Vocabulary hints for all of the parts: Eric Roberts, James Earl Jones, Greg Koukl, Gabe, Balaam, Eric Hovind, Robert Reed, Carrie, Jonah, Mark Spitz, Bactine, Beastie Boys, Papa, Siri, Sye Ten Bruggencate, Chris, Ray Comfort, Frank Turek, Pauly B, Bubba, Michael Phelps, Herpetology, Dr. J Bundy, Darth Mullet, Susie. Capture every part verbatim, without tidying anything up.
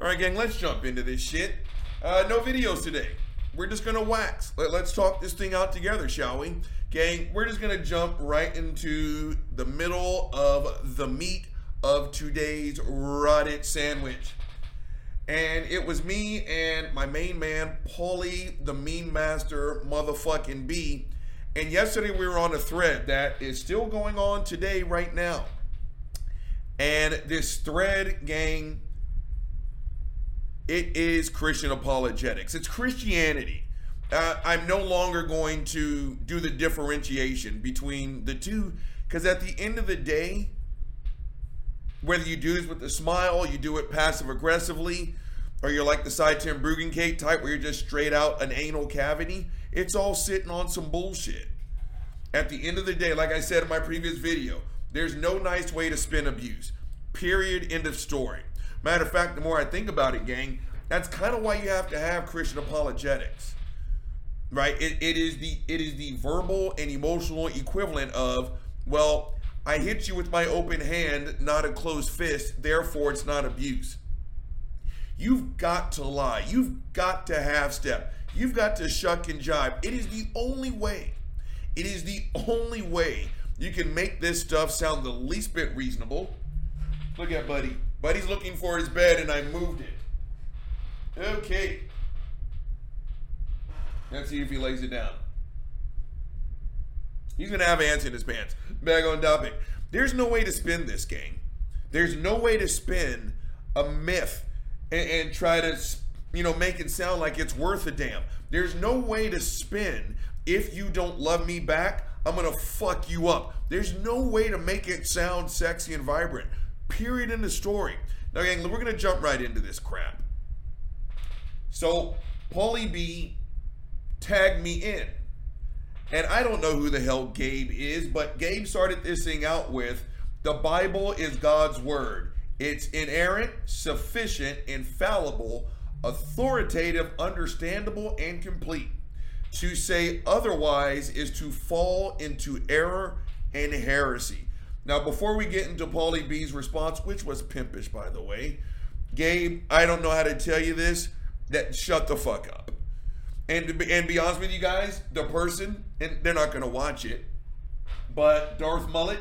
All right, gang, let's jump into this shit. Uh, no videos today. We're just going to wax. Let, let's talk this thing out together, shall we? Gang, we're just going to jump right into the middle of the meat of today's rotted sandwich. And it was me and my main man, Pauly, the Mean Master motherfucking B. And yesterday we were on a thread that is still going on today right now. And this thread, gang, it is Christian apologetics. It's Christianity. Uh, I'm no longer going to do the differentiation between the two, because at the end of the day, whether you do this with a smile, you do it passive-aggressively, or you're like the Sye Ten Bruggencate type where you're just straight out an anal cavity, it's all sitting on some bullshit. At the end of the day, like I said in my previous video, there's no nice way to spin abuse. Period. End of story. Matter of fact, the more I think about it, gang, that's kind of why you have to have Christian apologetics. Right? It, it is the it is the verbal and emotional equivalent of, well, I hit you with my open hand, not a closed fist, therefore it's not abuse. You've got to lie. You've got to half-step. You've got to shuck and jive. It is the only way. It is the only way you can make this stuff sound the least bit reasonable. Look at Buddy. Buddy's looking for his bed and I moved it. Okay. Let's see if he lays it down. He's going to have ants in his pants. Back on topic. There's no way to spin this, gang. There's no way to spin a myth and, and try to, you know, make it sound like it's worth a damn. There's no way to spin, if you don't love me back, I'm going to fuck you up. There's no way to make it sound sexy and vibrant. Period in the story. Now, gang, we're going to jump right into this crap. So, Pauly B tagged me in. And I don't know who the hell Gabe is, but Gabe started this thing out with, the Bible is God's word. It's inerrant, sufficient, infallible, authoritative, understandable, and complete. To say otherwise is to fall into error and heresy. Now, before we get into Pauly B's response, which was pimpish, by the way, Gabe, I don't know how to tell you this, that shut the fuck up. And to be, and be honest with you guys, the person, and they're not going to watch it, but Darth Mullet,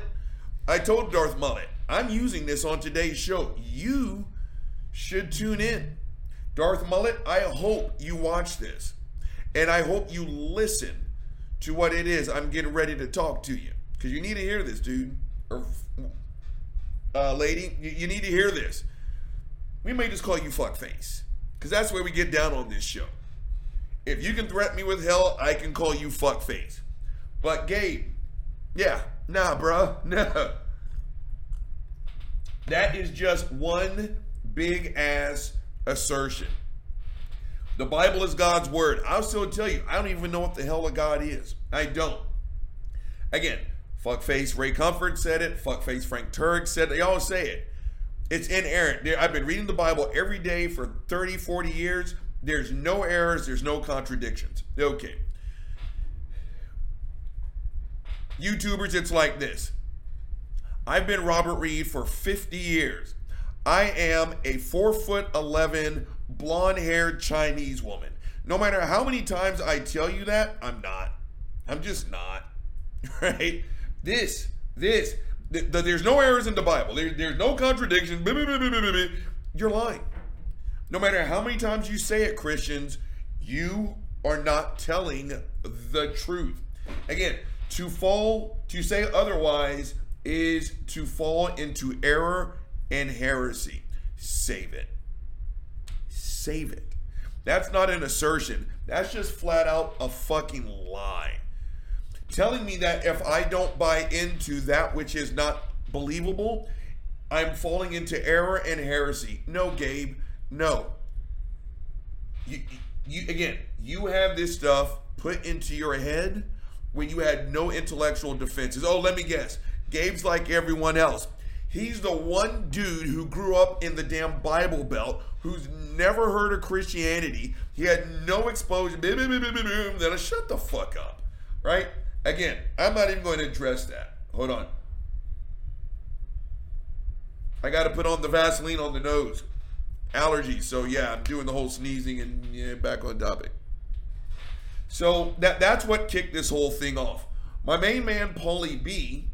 I told Darth Mullet, I'm using this on today's show. You should tune in. Darth Mullet, I hope you watch this. And I hope you listen to what it is I'm getting ready to talk to you. Because you need to hear this, dude. Or uh, lady, you, you need to hear this. We may just call you fuckface. Because that's where we get down on this show. If you can threaten me with hell, I can call you fuckface. But Gabe, yeah, nah, bruh, nah. That is just one big ass assertion. The Bible is God's word. I'll still tell you, I don't even know what the hell a God is. I don't. Again, fuckface Ray Comfort said it. Fuckface Frank Turek said it. They all say it. It's inerrant. I've been reading the Bible every day for thirty, forty years. There's no errors. There's no contradictions. Okay. YouTubers, it's like this. I've been Robert Reed for fifty years. I am a four foot eleven blonde-haired Chinese woman. No matter how many times I tell you that, I'm not. I'm just not. Right? This, this, th- th- there's no errors in the Bible. There, there's no contradictions. You're lying. No matter how many times you say it, Christians, you are not telling the truth. Again, to fall, to say otherwise is to fall into error and heresy. Save it. Save it. That's not an assertion. That's just flat out a fucking lie. Telling me that if I don't buy into that which is not believable, I'm falling into error and heresy. No, Gabe. No. You, you again, you have this stuff put into your head when you had no intellectual defenses. Oh, let me guess. Gabe's like everyone else. He's the one dude who grew up in the damn Bible Belt who's never heard of Christianity. He had no exposure. Boom, boom, boom, boom, boom. Then I shut the fuck up. Right? Again, I'm not even going to address that. Hold on. I got to put on the Vaseline on the nose. allergies. So yeah, I'm doing the whole sneezing and yeah, back on topic. So that that's what kicked this whole thing off. My main man, Pauly B,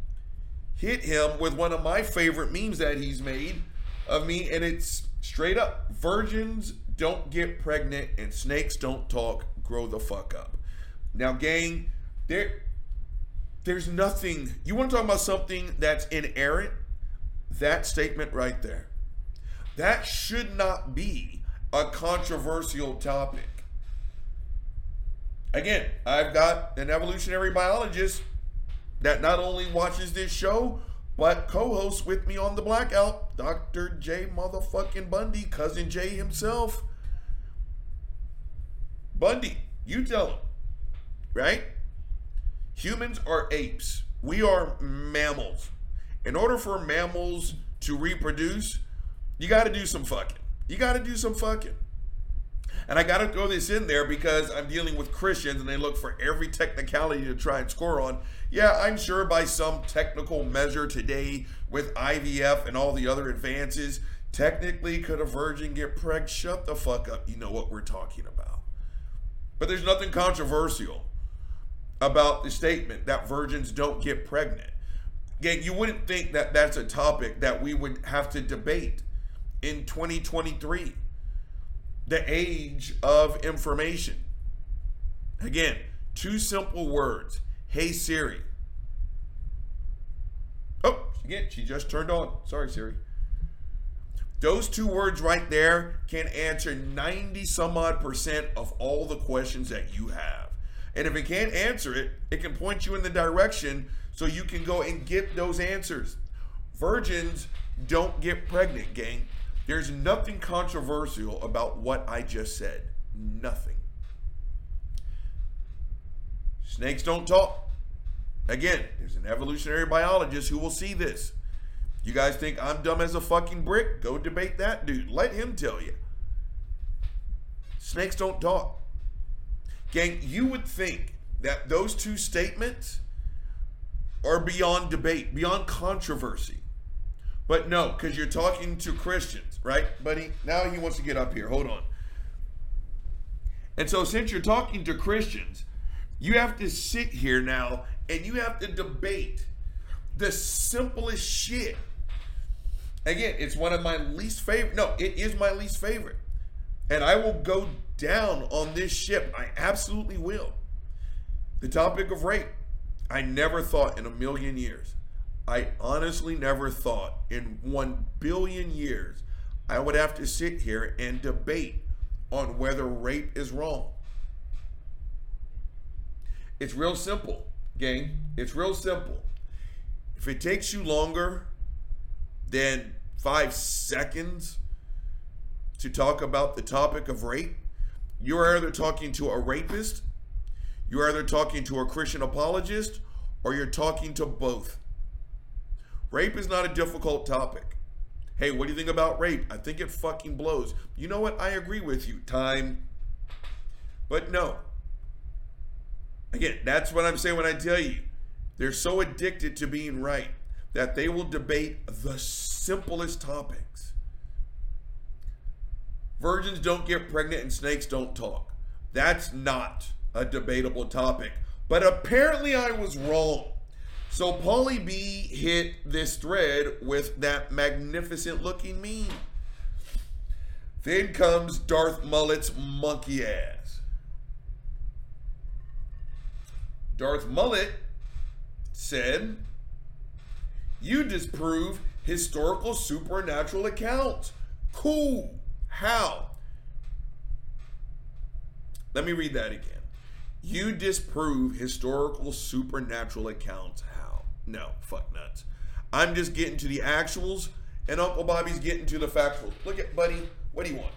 hit him with one of my favorite memes that he's made of me, and it's straight up, virgins don't get pregnant and snakes don't talk, grow the fuck up. Now, gang, there, there's nothing, you want to talk about something that's inerrant? That statement right there. That should not be a controversial topic. Again, I've got an evolutionary biologist that not only watches this show, but co-hosts with me on the Blackout, Doctor J motherfucking Bundy, Cousin J himself. Bundy, you tell him, right? Humans are apes. We are mammals. In order for mammals to reproduce, you got to do some fucking. You got to do some fucking. And I got to throw this in there because I'm dealing with Christians and they look for every technicality to try and score on. Yeah, I'm sure by some technical measure today with I V F and all the other advances, technically could a virgin get preg? Shut the fuck up. You know what we're talking about. But there's nothing controversial about the statement that virgins don't get pregnant. Again, you wouldn't think that that's a topic that we would have to debate in twenty twenty-three. The age of information. Again, two simple words. Hey, Siri. Oh, again, she just turned on. Sorry, Siri. Those two words right there can answer ninety some odd percent of all the questions that you have. And if it can't answer it, it can point you in the direction so you can go and get those answers. Virgins don't get pregnant, gang. There's nothing controversial about what I just said. Nothing. Snakes don't talk. Again, there's an evolutionary biologist who will see this. You guys think I'm dumb as a fucking brick? Go debate that dude. Let him tell you. Snakes don't talk. Gang, you would think that those two statements are beyond debate, beyond controversy. But no, because you're talking to Christians, right, buddy? Now he wants to get up here. Hold on. And so since you're talking to Christians, you have to sit here now and you have to debate the simplest shit. Again, it's one of my least favorite. No, it is my least favorite. And I will go down on this ship. I absolutely will. The topic of rape. I never thought in a million years. I honestly never thought in one billion years I would have to sit here and debate on whether rape is wrong. It's real simple, gang. It's real simple. If it takes you longer than five seconds to talk about the topic of rape, you're either talking to a rapist, you're either talking to a Christian apologist, or you're talking to both. Rape is not a difficult topic. Hey, what do you think about rape? I think it fucking blows. You know what? I agree with you. Time. But no. Again, that's what I'm saying when I tell you. They're so addicted to being right that they will debate the simplest topics. Virgins don't get pregnant and snakes don't talk. That's not a debatable topic. But apparently I was wrong. So Pauly B hit this thread with that magnificent looking meme. Then comes Darth Mullet's monkey ass. Darth Mullet said, "You disprove historical supernatural accounts. Cool. How?" Let me read that again. "You disprove historical supernatural accounts. No, fuck nuts. I'm just getting to the actuals, and Uncle Bobby's getting to the factuals." Look at, buddy, what do you want?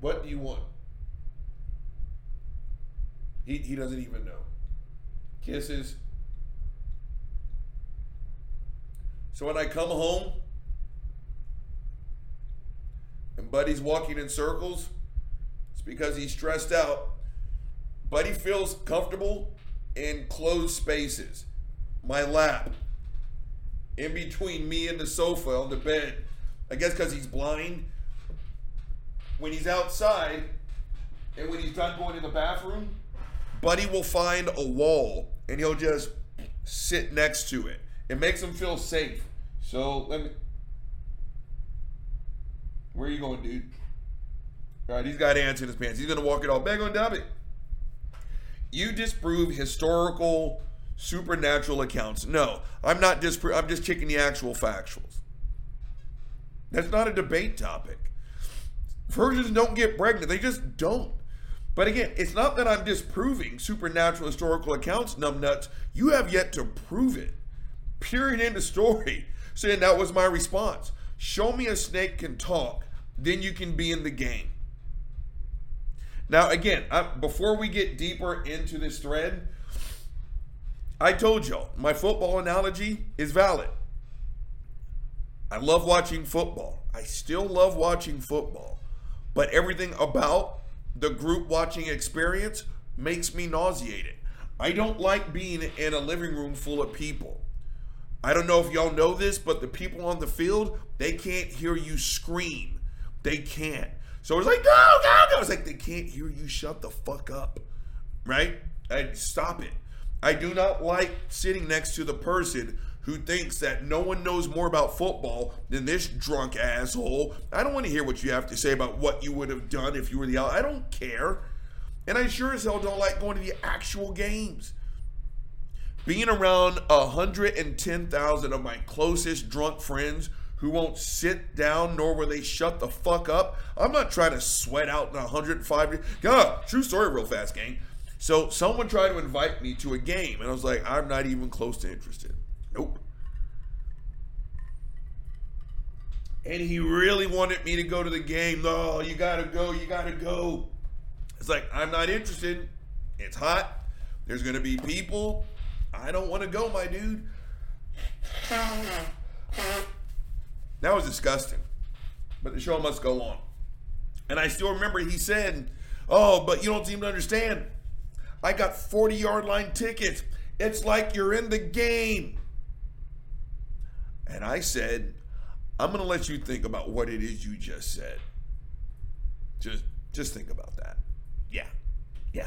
What do you want? He he doesn't even know. Kisses. So when I come home, and Buddy's walking in circles, it's because he's stressed out. Buddy feels comfortable in closed spaces. My lap, in between me and the sofa on the bed. I guess because he's blind, when he's outside and when he's done going to the bathroom, Buddy will find a wall and he'll just sit next to it. It makes him feel safe. So let me. Where are you going, dude? All right, he's got ants in his pants. He's going to walk it all back on W. You disprove historical supernatural accounts. No, I'm not disproving. I'm just kicking the actual factuals. That's not a debate topic. Virgins don't get pregnant. They just don't. But again, it's not that I'm disproving supernatural historical accounts, numbnuts. You have yet to prove it. Period. End of story. So that was my response. Show me a snake can talk, then you can be in the game. Now, again, I, before we get deeper into this thread, I told y'all, my football analogy is valid. I love watching football. I still love watching football. But everything about the group watching experience makes me nauseated. I don't like being in a living room full of people. I don't know if y'all know this, but the people on the field, they can't hear you scream. They can't. So it's like, go, go, go. It's like, they can't hear you. Shut the fuck up. Right? And stop it. I do not like sitting next to the person who thinks that no one knows more about football than this drunk asshole. I don't want to hear what you have to say about what you would have done if you were the out. I don't care. And I sure as hell don't like going to the actual games. Being around one hundred ten thousand of my closest drunk friends who won't sit down, nor will they shut the fuck up. I'm not trying to sweat out in one hundred five. God, true story real fast, gang. So someone tried to invite me to a game, and I was like, I'm not even close to interested. Nope. And he really wanted me to go to the game. No, you gotta go, you gotta go. It's like, I'm not interested. It's hot. There's gonna be people. I don't wanna go, my dude. That was disgusting. But the show must go on. And I still remember he said, oh, but you don't seem to understand. I got forty-yard line tickets. It's like you're in the game. And I said, I'm going to let you think about what it is you just said. Just just think about that. Yeah. Yeah.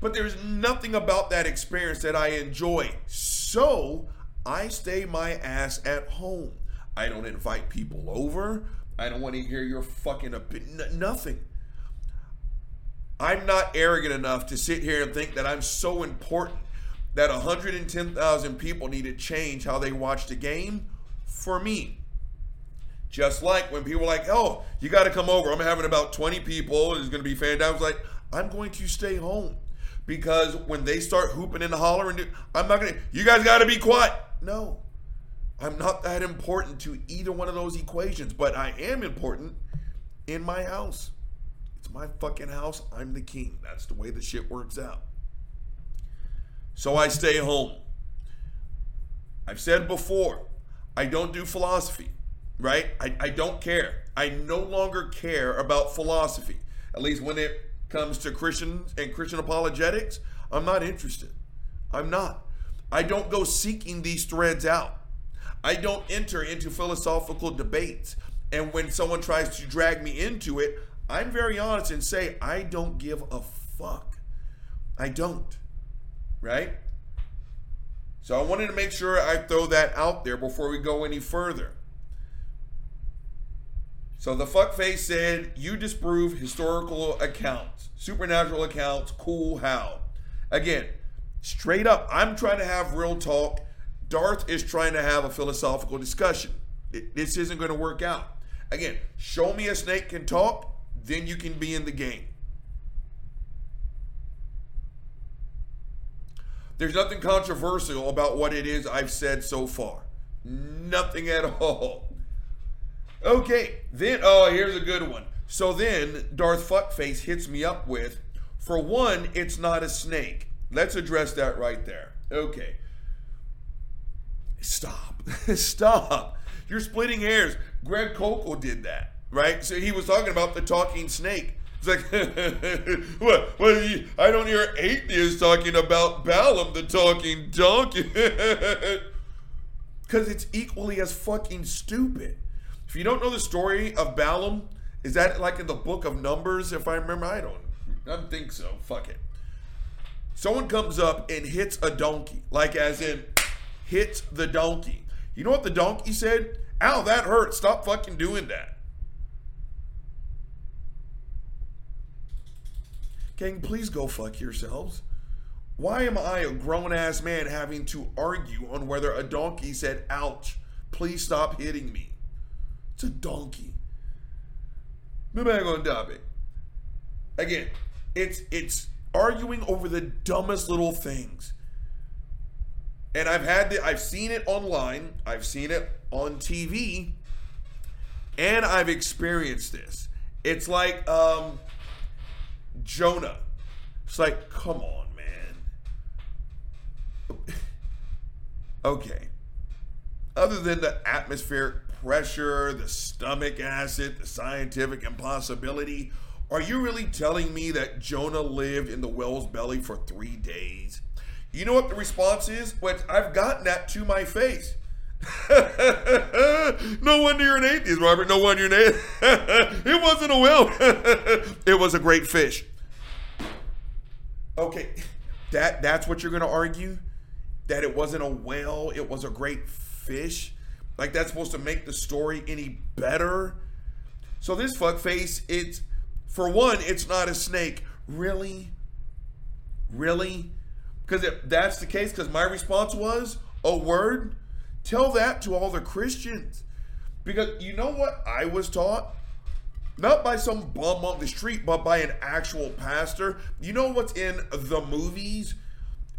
But there's nothing about that experience that I enjoy. So I stay my ass at home. I don't invite people over. I don't want to hear your fucking opinion. Nothing. I'm not arrogant enough to sit here and think that I'm so important that one hundred ten thousand people need to change how they watch the game for me. Just like when people are like, oh, you got to come over. I'm having about twenty people. It's going to be fantastic. I was like, I'm going to stay home. Because when they start hooping and hollering, I'm not going to, you guys got to be quiet. No, I'm not that important to either one of those equations, but I am important in my house. It's my fucking house. I'm the king. That's the way the shit works out. So I stay home. I've said before, I don't do philosophy, right? I, I don't care. I no longer care about philosophy, at least when it comes to Christians and Christian apologetics. I'm not interested. I'm not. I don't go seeking these threads out. I don't enter into philosophical debates. And when someone tries to drag me into it, I'm very honest and say, I don't give a fuck. I don't. Right? So I wanted to make sure I throw that out there before we go any further. So the fuckface said, you disprove historical accounts, supernatural accounts, cool how? Again, straight up, I'm trying to have real talk. Darth is trying to have a philosophical discussion. It, this isn't going to work out. Again, show me a snake can talk, then you can be in the game. There's nothing controversial about what it is I've said so far. Nothing at all. Okay, then, oh, here's a good one. So then, Darth Fuckface hits me up with, for one, it's not a snake. Let's address that right there. Okay. Stop. Stop. You're splitting hairs. Greg Koukl did that, right? So he was talking about the talking snake. It's like, what? What? You, I don't hear atheists talking about Balaam, the talking donkey. Because it's equally as fucking stupid. If you don't know the story of Balaam, is that like in the book of Numbers? If I remember, I don't, I don't think so. Fuck it. Someone comes up and hits a donkey, like as in hits the donkey. You know what the donkey said? Ow, that hurt. Stop fucking doing that. Gang, please go fuck yourselves. Why am I a grown-ass man having to argue on whether a donkey said, ouch, please stop hitting me? It's a donkey. Move back on topic. Again, it's it's arguing over the dumbest little things. And I've had the, I've seen it online, I've seen it on T V, and I've experienced this. It's like um, Jonah. It's like, come on, man. Okay. Other than the atmospheric pressure, the stomach acid, the scientific impossibility, are you really telling me that Jonah lived in the whale's belly for three days? You know what the response is? What I've gotten that to my face. No wonder you're an atheist, Robert. No wonder you're an atheist. It wasn't a whale. It was a great fish. Okay, that that's what you're going to argue? That it wasn't a whale, it was a great fish? Like that's supposed to make the story any better? So this fuckface, it's, for one, it's not a snake. Really? Really? Because if that's the case, because my response was, a word? Tell that to all the Christians. Because you know what I was taught? Not by some bum on the street, but by an actual pastor. You know what's in the movies?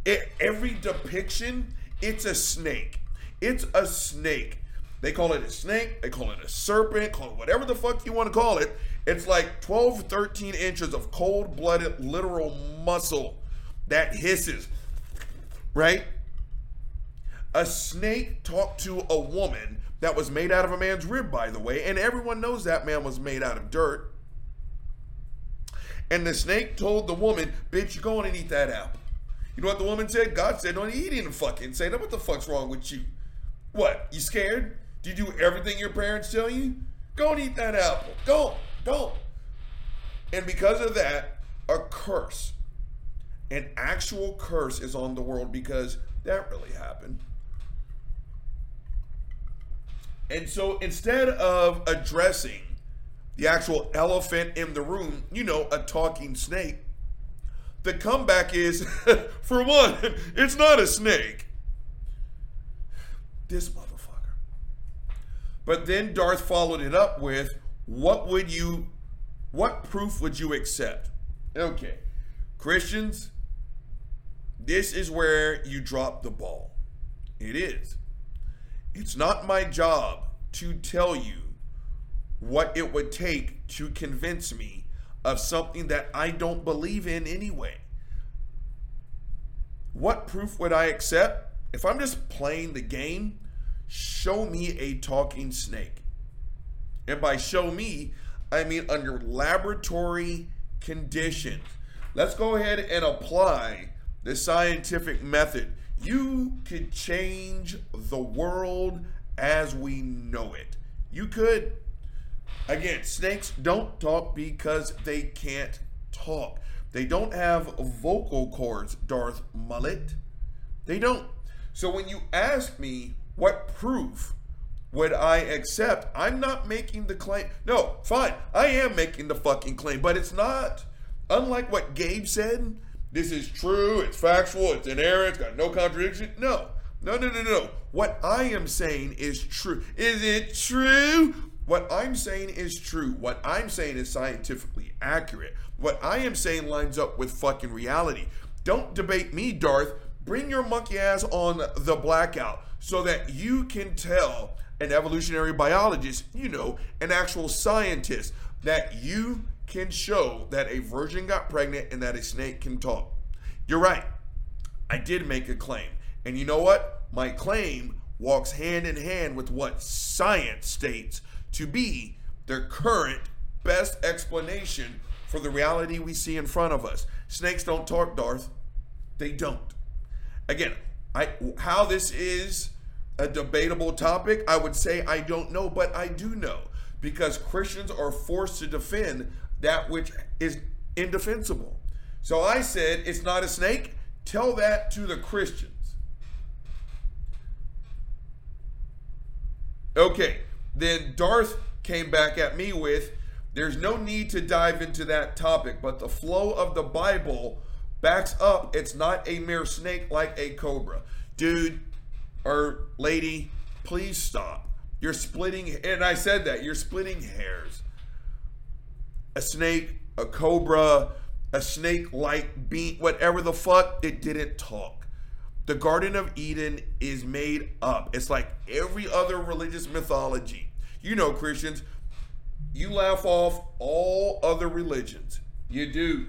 It, every depiction, it's a snake. It's a snake. They call it a snake. They call it a serpent. Call it whatever the fuck you want to call it. It's like twelve, thirteen inches of cold-blooded literal muscle that hisses, right? A snake talked to a woman that was made out of a man's rib, by the way, and everyone knows that man was made out of dirt. And the snake told the woman, bitch, you go on and eat that apple. You know what the woman said? God said, don't eat it fucking say that. What the fuck's wrong with you? What, you scared? Do you do everything your parents tell you? Go and eat that apple. Don't, don't. And because of that, a curse. An actual curse is on the world because that really happened. And so instead of addressing the actual elephant in the room, you know, a talking snake, the comeback is, for one, it's not a snake. This motherfucker. But then Darth followed it up with, what would you, what proof would you accept? Okay, Christians, this is where you drop the ball. It is. It's not my job to tell you what it would take to convince me of something that I don't believe in anyway. What proof would I accept? If I'm just playing the game, show me a talking snake. And by show me, I mean under laboratory conditions. Let's go ahead and apply the scientific method. You could change the world as we know it. You could. Again, snakes don't talk because they can't talk. They don't have vocal cords, Darth Mullet. They don't. So when you ask me what proof would I accept, I'm not making the claim. No, fine. I am making the fucking claim, but it's not. Unlike what Gabe said, this is true, it's factual, it's inerrant, it's got no contradiction. No, no, no, no, no. What I am saying is true. Is it true? What I'm saying is true. What I'm saying is scientifically accurate. What I am saying lines up with fucking reality. Don't debate me, Darth. Bring your monkey ass on the blackout so that you can tell an evolutionary biologist, you know, an actual scientist, that you can show that a virgin got pregnant and that a snake can talk. You're right. I did make a claim. And you know what? My claim walks hand in hand with what science states to be the current best explanation for the reality we see in front of us. Snakes don't talk, Darth. They don't. Again, I how this is a debatable topic, I would say I don't know, but I do know, because Christians are forced to defend that which is indefensible. So I said, it's not a snake. Tell that to the Christians. Okay, then Darth came back at me with, there's no need to dive into that topic, but the flow of the Bible backs up it's not a mere snake like a cobra. Dude or lady, please stop. You're splitting, and I said that, you're splitting hairs. A snake, a cobra, a snake-like being, whatever the fuck, it didn't talk. The Garden of Eden is made up. It's like every other religious mythology. You know, Christians, you laugh off all other religions. You do.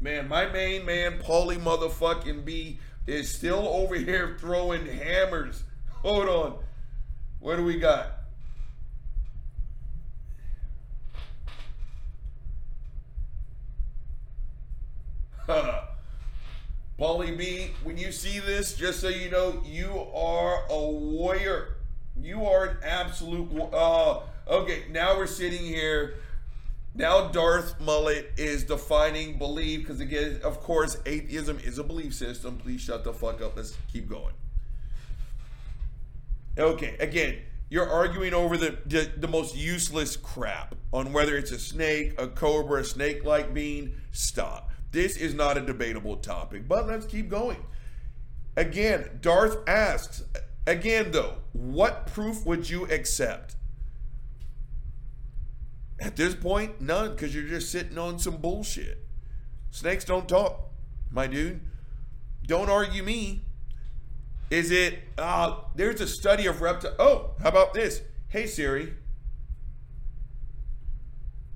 Man, my main man, Pauly motherfucking B, is still over here throwing hammers. Hold on. What do we got? Pauly B, when you see this, just so you know, you are a warrior. You are an absolute warrior. Uh, okay, now we're sitting here. Now Darth Mullet is defining belief, because again, of course, atheism is a belief system. Please shut the fuck up. Let's keep going. Okay, again, you're arguing over the, the, the most useless crap on whether it's a snake, a cobra, a snake-like being. Stop. This is not a debatable topic, but let's keep going. Again, Darth asks, again though, what proof would you accept? At this point, none, because you're just sitting on some bullshit. Snakes don't talk, my dude. Don't argue me. Is it, uh, there's a study of reptiles. Oh, how about this? Hey Siri,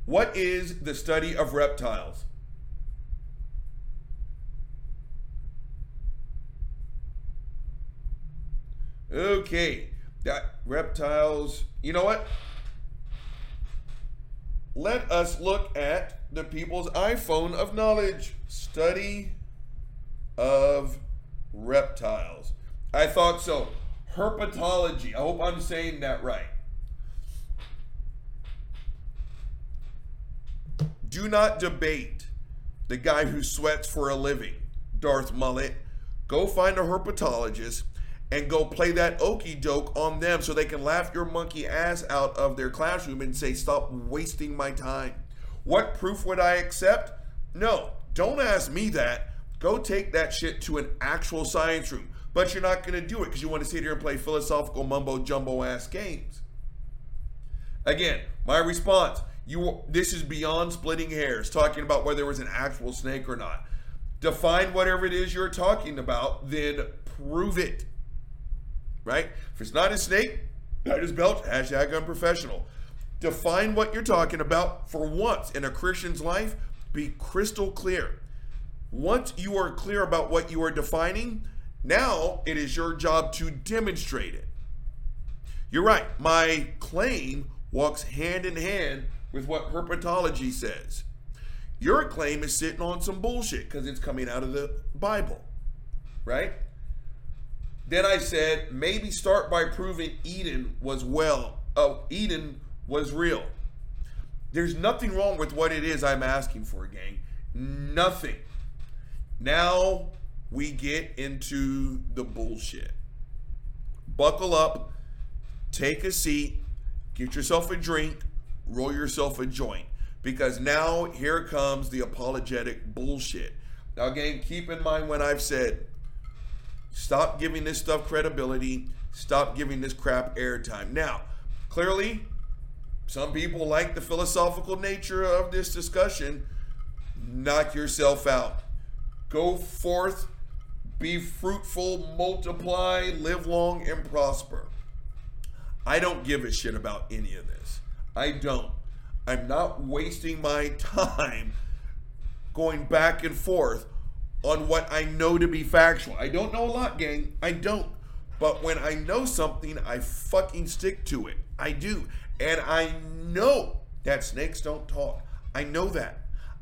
what is the study of reptiles? Okay, that reptiles, you know what? Let us look at the people's iPhone of knowledge. Study of reptiles. I thought so. Herpetology. I hope I'm saying that right. Do not debate the guy who sweats for a living, Darth Mullet. Go find a herpetologist and go play that okie doke on them so they can laugh your monkey ass out of their classroom and say, stop wasting my time. What proof would I accept? No, don't ask me that. Go take that shit to an actual science room. But you're not gonna do it because you wanna sit here and play philosophical mumbo jumbo ass games. Again, my response, you. This is beyond splitting hairs, talking about whether it was an actual snake or not. Define whatever it is you're talking about, then prove it. Right? If it's not a snake, I just belch, hashtag unprofessional. Define what you're talking about for once in a Christian's life. Be crystal clear. Once you are clear about what you are defining, now it is your job to demonstrate it. You're right. My claim walks hand in hand with what herpetology says. Your claim is sitting on some bullshit because it's coming out of the Bible. Right? Then I said, maybe start by proving Eden was well, oh, Eden was real. There's nothing wrong with what it is I'm asking for, gang. Nothing. Now we get into the bullshit. Buckle up, take a seat, get yourself a drink, roll yourself a joint. Because now here comes the apologetic bullshit. Now, gang, keep in mind what I've said. Stop giving this stuff credibility. Stop giving this crap airtime. Now, clearly, some people like the philosophical nature of this discussion. Knock yourself out. Go forth, be fruitful, multiply, live long, and prosper. I don't give a shit about any of this. I don't. I'm not wasting my time going back and forth on what I know to be factual. I don't know a lot, gang. I don't. But when I know something, I fucking stick to it. I do. And I know that snakes don't talk. I know that.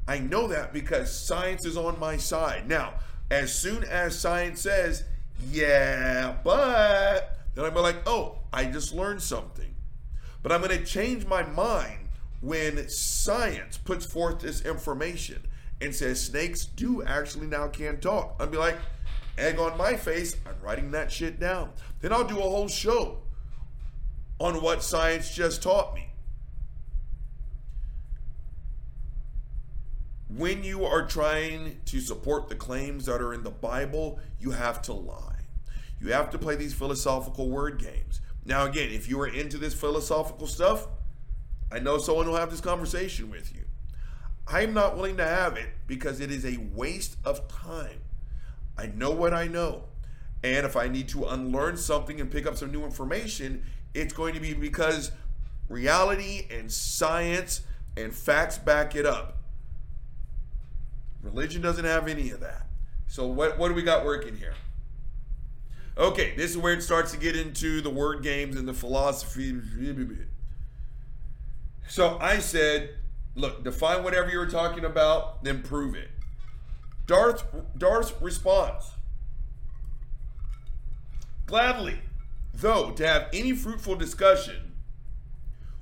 I know that because science is on my side. Now, as soon as science says yeah, but then I'm like, oh, I just learned something. But I'm going to change my mind when science puts forth this information and says snakes do actually now can talk. I'd be like, egg on my face, I'm writing that shit down. Then I'll do a whole show on what science just taught me. When you are trying to support the claims that are in the Bible, you have to lie. You have to play these philosophical word games. Now again, if you are into this philosophical stuff, I know someone will have this conversation with you. I'm not willing to have it because it is a waste of time. I know what I know. And if I need to unlearn something and pick up some new information, it's going to be because reality and science and facts back it up. Religion doesn't have any of that. So what, what do we got working here? Okay, this is where it starts to get into the word games and the philosophy. So I said, look, define whatever you were talking about, then prove it. Darth, Darth's response. Gladly, though, to have any fruitful discussion,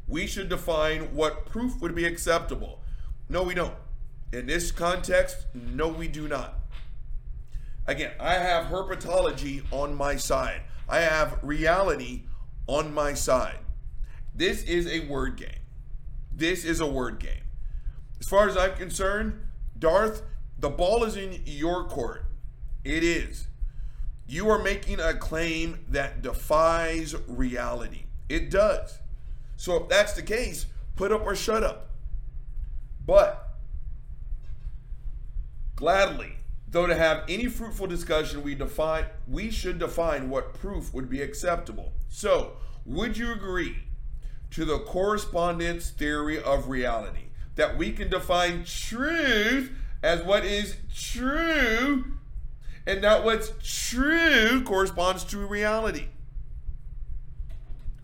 we should define what proof would be acceptable. No, we don't. In this context, no, we do not. Again, I have herpetology on my side. I have reality on my side. This is a word game. This is a word game. As far as I'm concerned, Darth, the ball is in your court. It is. You are making a claim that defies reality. It does. So if that's the case, put up or shut up. But gladly, though, to have any fruitful discussion, we define we should define what proof would be acceptable. So, would you agree to the correspondence theory of reality, that we can define truth as what is true, and that what's true corresponds to reality?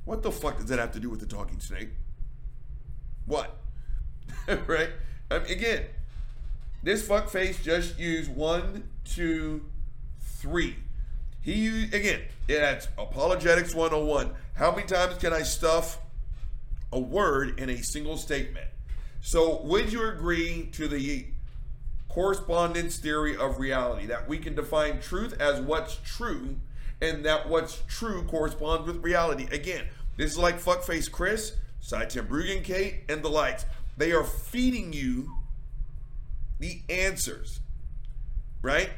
What the fuck does that have to do with the talking snake? What? Right? I mean, again, this fuckface just used one, two, three. He used, again, that's apologetics one oh one. How many times can I stuff a word in a single statement? So would you agree to the correspondence theory of reality, that we can define truth as what's true and that what's true corresponds with reality? Again, this is like fuckface Chris, Sye Ten Bruggencate, and the likes. They are feeding you the answers, right?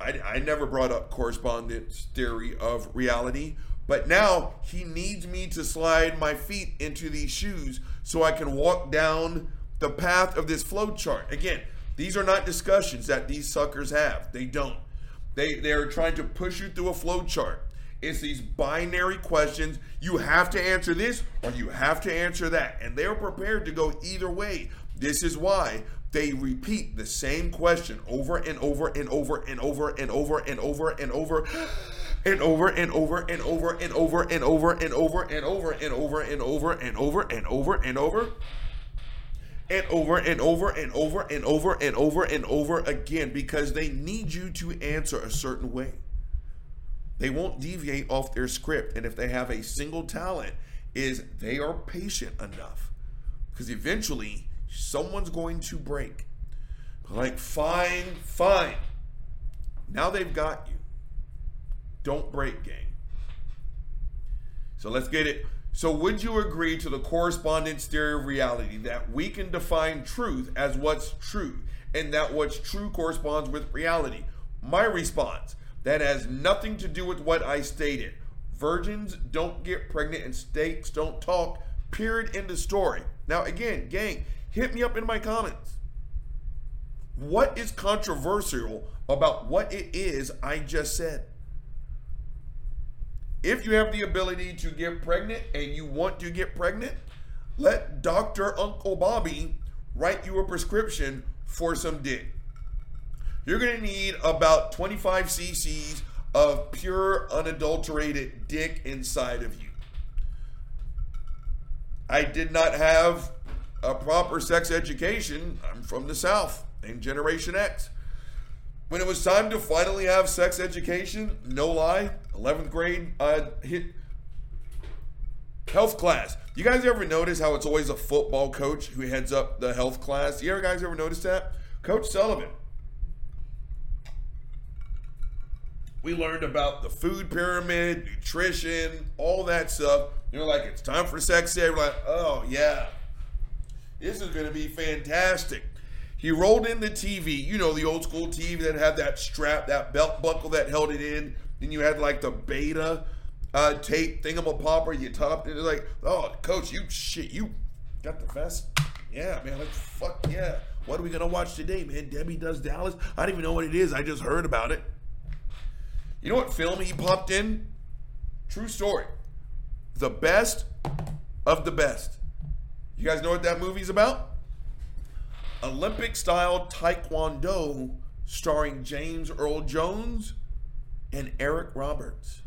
I, I never brought up correspondence theory of reality, but now he needs me to slide my feet into these shoes so I can walk down the path of this flow chart. Again, these are not discussions that these suckers have. They don't. They, they're trying to push you through a flow chart. It's these binary questions. You have to answer this or you have to answer that. And they're prepared to go either way. This is why they repeat the same question over and over and over and over and over and over and over and over and over and over and over and over and over and over and over and over and over and over and over and over and over and over and over and over and over again, because they need you to answer a certain way. They won't deviate off their script. And if they have a single talent, is they are patient enough, because eventually someone's going to break. Like, fine, fine. Now they've got you. Don't break, gang. So let's get it. So would you agree to the correspondence theory of reality, that we can define truth as what's true and that what's true corresponds with reality? My response, that has nothing to do with what I stated. Virgins don't get pregnant and snakes don't talk, period, end of story. Now again, gang, hit me up in my comments. What is controversial about what it is I just said? If you have the ability to get pregnant and you want to get pregnant, let Doctor Uncle Bobby write you a prescription for some dick. You're gonna need about twenty-five cc's of pure unadulterated dick inside of you. I did not have a proper sex education. I'm from the South and Generation X. When it was time to finally have sex education, no lie, eleventh grade uh, hit health class. You guys ever notice how it's always a football coach who heads up the health class? You ever guys ever notice that? Coach Sullivan. We learned about the food pyramid, nutrition, all that stuff. You're like, it's time for sex ed. We're like, oh yeah, this is going to be fantastic. He rolled in the T V, you know, the old school T V that had that strap, that belt buckle that held it in. Then you had like the beta uh, tape thingamapopper. You topped it. It's like, oh, coach, you shit, you got the vest? Yeah, man, like, fuck yeah. What are we going to watch today, man? Debbie Does Dallas? I don't even know what it is. I just heard about it. You know what film he popped in? True story. The Best of the Best. You guys know what that movie's about? Olympic-style taekwondo starring James Earl Jones and Eric Roberts.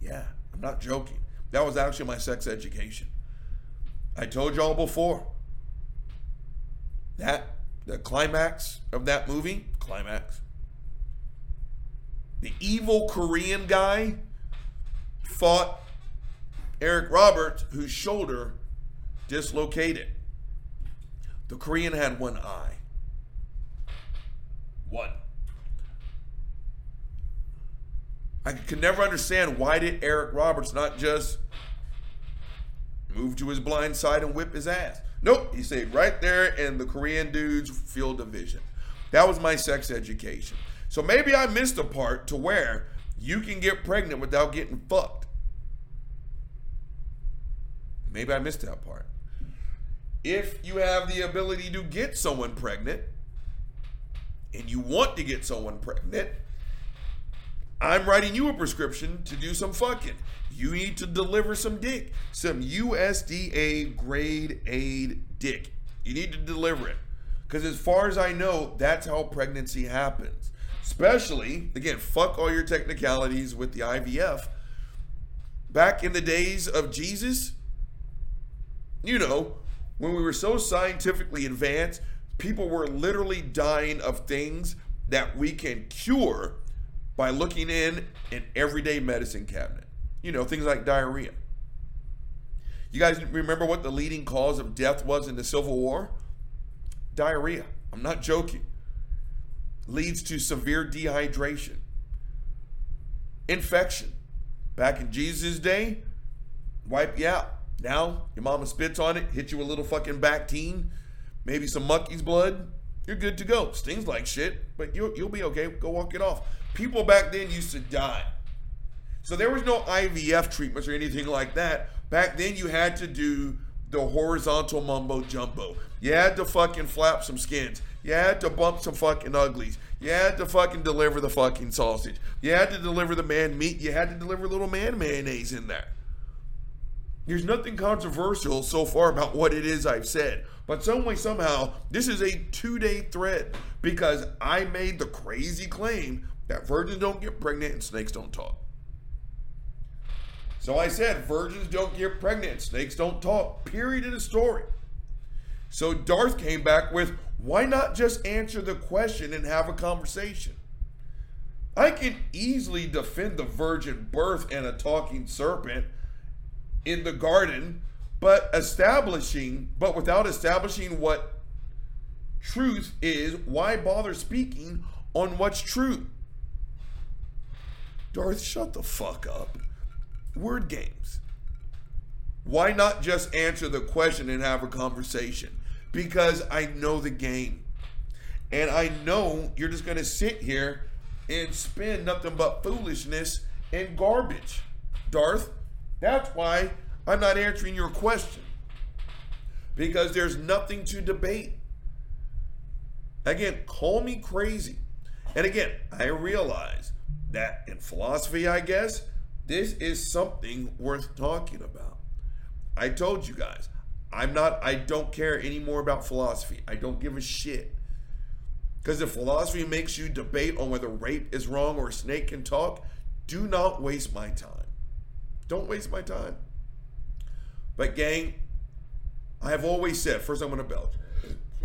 Yeah, I'm not joking. That was actually my sex education. I told y'all before that the climax of that movie, climax, the evil Korean guy fought Eric Roberts, whose shoulder dislocated. The Korean had one eye. One. I could never understand, why did Eric Roberts not just move to his blind side and whip his ass? Nope, he stayed right there in the Korean dude's field of vision. That was my sex education. So maybe I missed a part to where you can get pregnant without getting fucked. Maybe I missed that part. If you have the ability to get someone pregnant and you want to get someone pregnant, I'm writing you a prescription to do some fucking. You need to deliver some dick, some U S D A grade A dick. You need to deliver it. Because as far as I know, that's how pregnancy happens. Especially, again, fuck all your technicalities with the I V F. Back in the days of Jesus, you know, when we were so scientifically advanced, people were literally dying of things that we can cure by looking in an everyday medicine cabinet. You know, things like diarrhea. You guys remember what the leading cause of death was in the Civil War? Diarrhea. I'm not joking. Leads to severe dehydration. Infection. Back in Jesus' day, wipe you out. Now, your mama spits on it, hit you with a little fucking Bactine, maybe some monkey's blood. You're good to go. Stings like shit, but you'll, you'll be okay. Go walk it off. People back then used to die. So there was no I V F treatments or anything like that. Back then, you had to do the horizontal mumbo jumbo. You had to fucking flap some skins. You had to bump some fucking uglies. You had to fucking deliver the fucking sausage. You had to deliver the man meat. You had to deliver little man mayonnaise in there. There's nothing controversial so far about what it is I've said. But some way, somehow, this is a two-day thread because I made the crazy claim that virgins don't get pregnant and snakes don't talk. So I said, virgins don't get pregnant and snakes don't talk. Period of the story. So Darth came back with, why not just answer the question and have a conversation? I can easily defend the virgin birth and a talking serpent in the garden, but establishing, but without establishing what truth is, why bother speaking on what's true? Darth, shut the fuck up. Word games. Why not just answer the question and have a conversation? Because I know the game. And I know you're just going to sit here and spin nothing but foolishness and garbage, Darth. That's why I'm not answering your question, because there's nothing to debate. Again, call me crazy. And again, I realize that in philosophy, I guess, this is something worth talking about. I told you guys, I'm not, I don't care anymore about philosophy. I don't give a shit. Because if philosophy makes you debate on whether rape is wrong or a snake can talk, do not waste my time. Don't waste my time. But gang, I have always said, first I'm going to belch.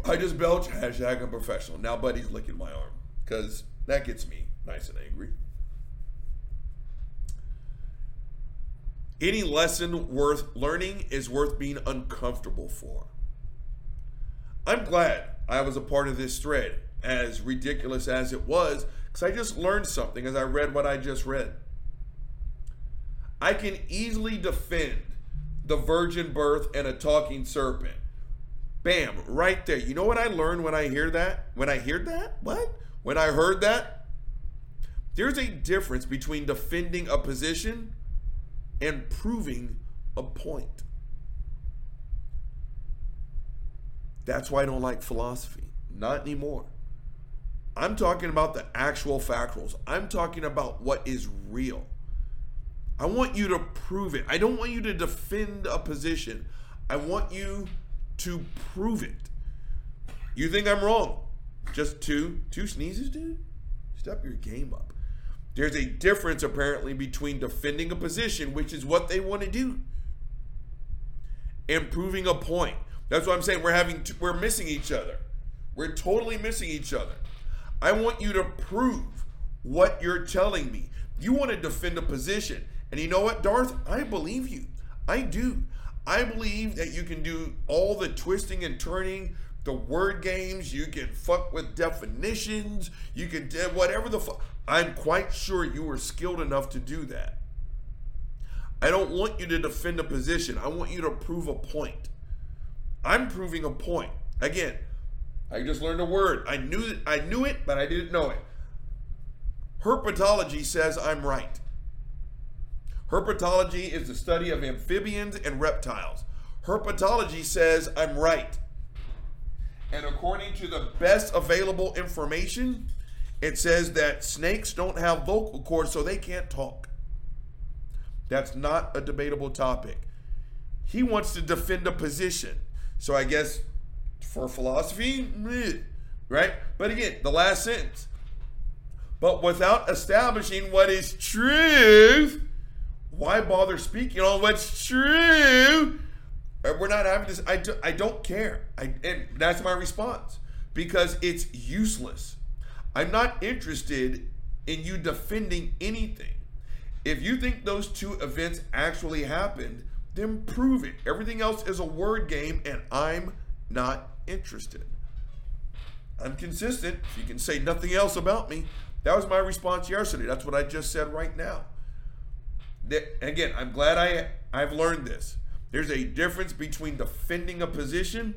I just belch, hashtag unprofessional. Now buddy's licking my arm because That gets me nice and angry. Any lesson worth learning is worth being uncomfortable for. I'm glad I was a part of this thread, as ridiculous as it was, because I just learned something as I read what I just read. I can easily defend the virgin birth and a talking serpent. Bam, right there. You know what I learned when I hear that? When I heard that? What? When I heard that? There's a difference between defending a position and proving a point. That's why I don't like philosophy. Not anymore. I'm talking about the actual factuals. I'm talking about what is real. I want you to prove it. I don't want you to defend a position. I want you to prove it. You think I'm wrong? Just two, two sneezes, dude? Step your game up. There's a difference apparently between defending a position, which is what they want to do, and proving a point. That's what I'm saying. We're having, t- we're missing each other. We're totally missing each other. I want you to prove what you're telling me. You want to defend a position. And you know what, Darth? I believe you. I do. I believe that you can do all the twisting and turning, the word games. You can fuck with definitions. You can do whatever the fuck. I'm quite sure you are skilled enough to do that. I don't want you to defend a position. I want you to prove a point. I'm proving a point. Again, I just learned a word. I knew it, I knew it, but I didn't know it. Herpetology says I'm right. Herpetology is the study of amphibians and reptiles. Herpetology says I'm right. And according to the best available information, it says that snakes don't have vocal cords, so they can't talk. That's not a debatable topic. He wants to defend a position. So I guess for philosophy, right? But again, the last sentence. But without establishing what is truth, why bother speaking on what's true? We're not having this. I, do, I don't care. I, and that's my response, because it's useless. I'm not interested in you defending anything. If you think those two events actually happened, then prove it. Everything else is a word game, and I'm not interested. I'm consistent. You can say nothing else about me. That was my response yesterday. That's what I just said right now. That, again, I'm glad I, I've learned this. There's a difference between defending a position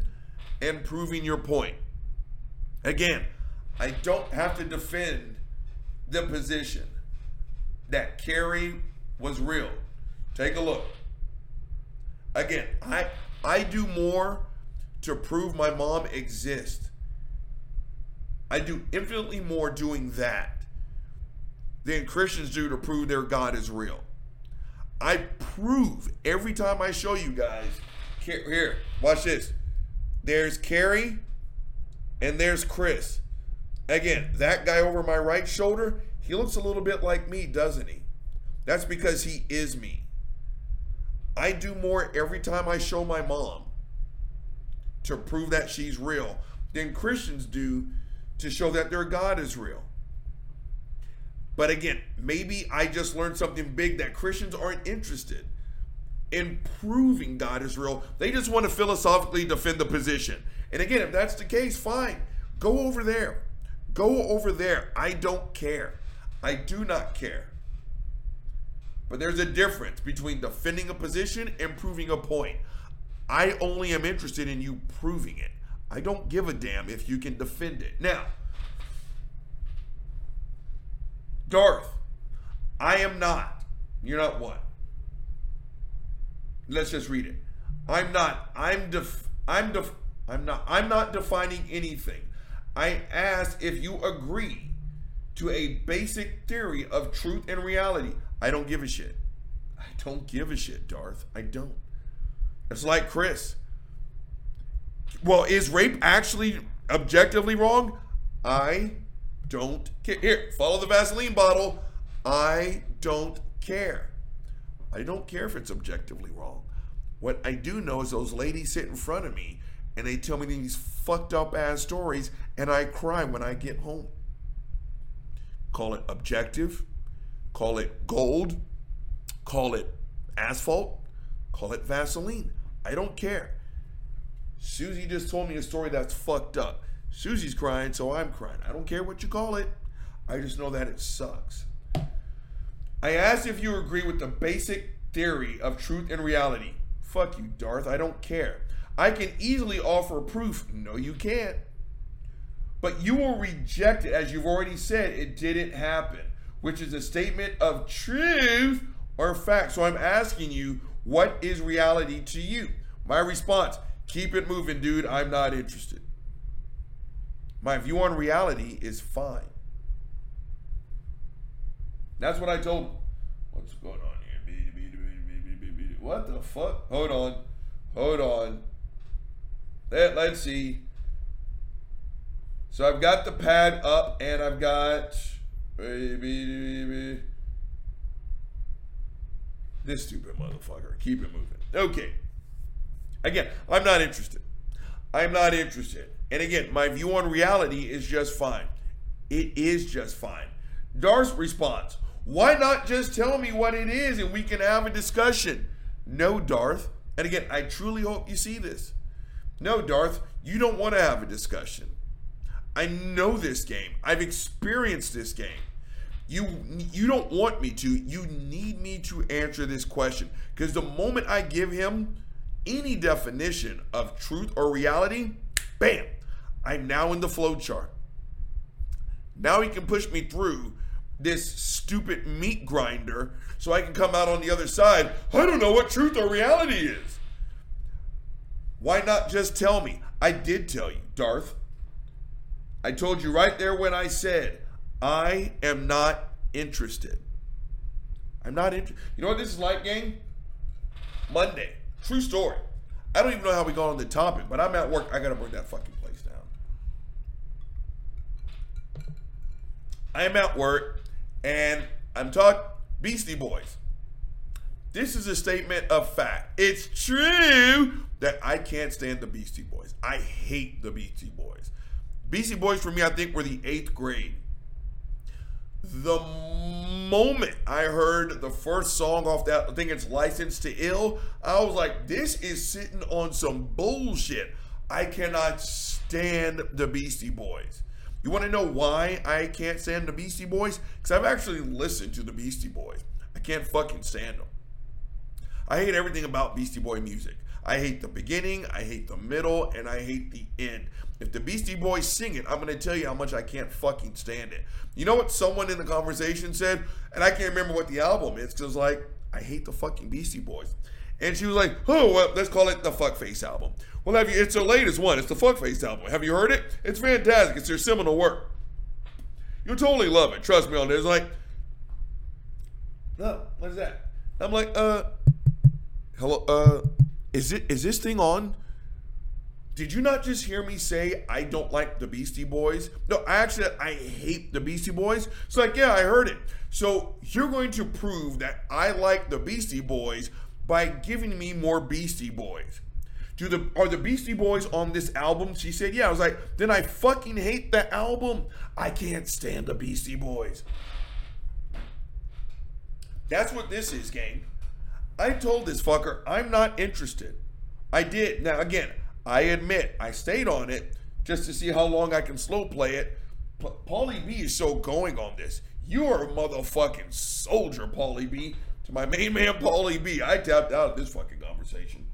and proving your point. Again, I don't have to defend the position that Carrie was real. Take a look. Again, I I do more to prove my mom exists. I do infinitely more doing that than Christians do to prove their God is real. I prove every time I show you guys. Here, watch this. There's Carrie and there's Chris. Again, that guy over my right shoulder, he looks a little bit like me, doesn't he? That's because he is me. I do more every time I show my mom to prove that she's real than Christians do to show that their God is real. But again, maybe I just learned something big, that Christians aren't interested in proving God is real. They just want to philosophically defend the position. And again, if that's the case, fine. Go over there. Go over there. I don't care. I do not care. But there's a difference between defending a position and proving a point. I only am interested in you proving it. I don't give a damn if you can defend it. Now, Darth, I am not. You're not what? Let's just read it. I'm not. I'm def. I'm def. I'm not. I'm not defining anything. I asked if you agree to a basic theory of truth and reality. I don't give a shit. I don't give a shit, Darth. I don't. It's like Chris. Well, is rape actually objectively wrong? I don't care. Here, follow the Vaseline bottle. I don't care. I don't care if it's objectively wrong. What I do know is those ladies sit in front of me and they tell me these fucked up ass stories, and I cry when I get home. call it objective, call it gold, call it asphalt, call it Vaseline. I don't care. Susie just told me a story that's fucked up. Susie's crying, so I'm crying. I don't care what you call it. I just know that it sucks. I asked if you agree with the basic theory of truth and reality. Fuck you, Darth. I don't care. I can easily offer proof. No, you can't. But you will reject it, as you've already said, it didn't happen, which is a statement of truth or fact. So I'm asking you, what is reality to you? My response, keep it moving, dude. I'm not interested. My view on reality is fine. That's what I told him. What's going on here? What the fuck? Hold on. Hold on. Let, let's see. So I've got the pad up and I've got this stupid motherfucker. Keep it moving. Okay. Again, I'm not interested. I'm not interested. And again, my view on reality is just fine. It is just fine. Darth's response, why not just tell me what it is and we can have a discussion? No, Darth. And again, I truly hope you see this. No, Darth, you don't want to have a discussion. I know this game. I've experienced this game. You you don't want me to. You need me to answer this question. Because the moment I give him any definition of truth or reality, bam, I'm now in the flow chart. Now he can push me through this stupid meat grinder so I can come out on the other side. I don't know what truth or reality is. Why not just tell me? I did tell you, Darth. I told you right there when I said, I am not interested. I'm not interested. You know what this is like, gang? Monday. True story. I don't even know how we got on the topic, but I'm at work. I got to burn that fucking place down. I'm at work, and I'm talking Beastie Boys. This is a statement of fact. It's true that I can't stand the Beastie Boys. I hate the Beastie Boys. Beastie Boys, for me, I think were the eighth grade. The moment I heard the first song off that, I think it's Licensed to Ill, I was like, this is sitting on some bullshit. I cannot stand the Beastie Boys. You want to know why I can't stand the Beastie Boys? Because I've actually listened to the Beastie Boys. I can't fucking stand them. I hate everything about Beastie Boy music. I hate the beginning, I hate the middle, and I hate the end. If the Beastie Boys sing it, I'm going to tell you how much I can't fucking stand it. You know what someone in the conversation said? And I can't remember what the album is, because like, I hate the fucking Beastie Boys. And she was like, oh, well, let's call it the Fuckface album. Well, have you? It's the latest one. It's the Fuckface album. Have you heard it? It's fantastic. It's their seminal work. You'll totally love it. Trust me on this. Like, no, what is that? I'm like, uh, hello, uh, is it is this thing on? Did you not just hear me say I don't like the Beastie Boys? No, I actually, I hate the Beastie Boys. It's like, yeah, I heard it. So you're going to prove that I like the Beastie Boys by giving me more Beastie Boys. Do the Are the Beastie Boys on this album? She said, yeah. I was like, then I fucking hate the album. I can't stand the Beastie Boys. That's what this is, gang. I told this fucker, I'm not interested. I did. Now, again, I admit, I stayed on it just to see how long I can slow play it. P- Pauly B is so going on this. You're a motherfucking soldier, Pauly B. To my main man, Pauly B. I tapped out of this fucking conversation.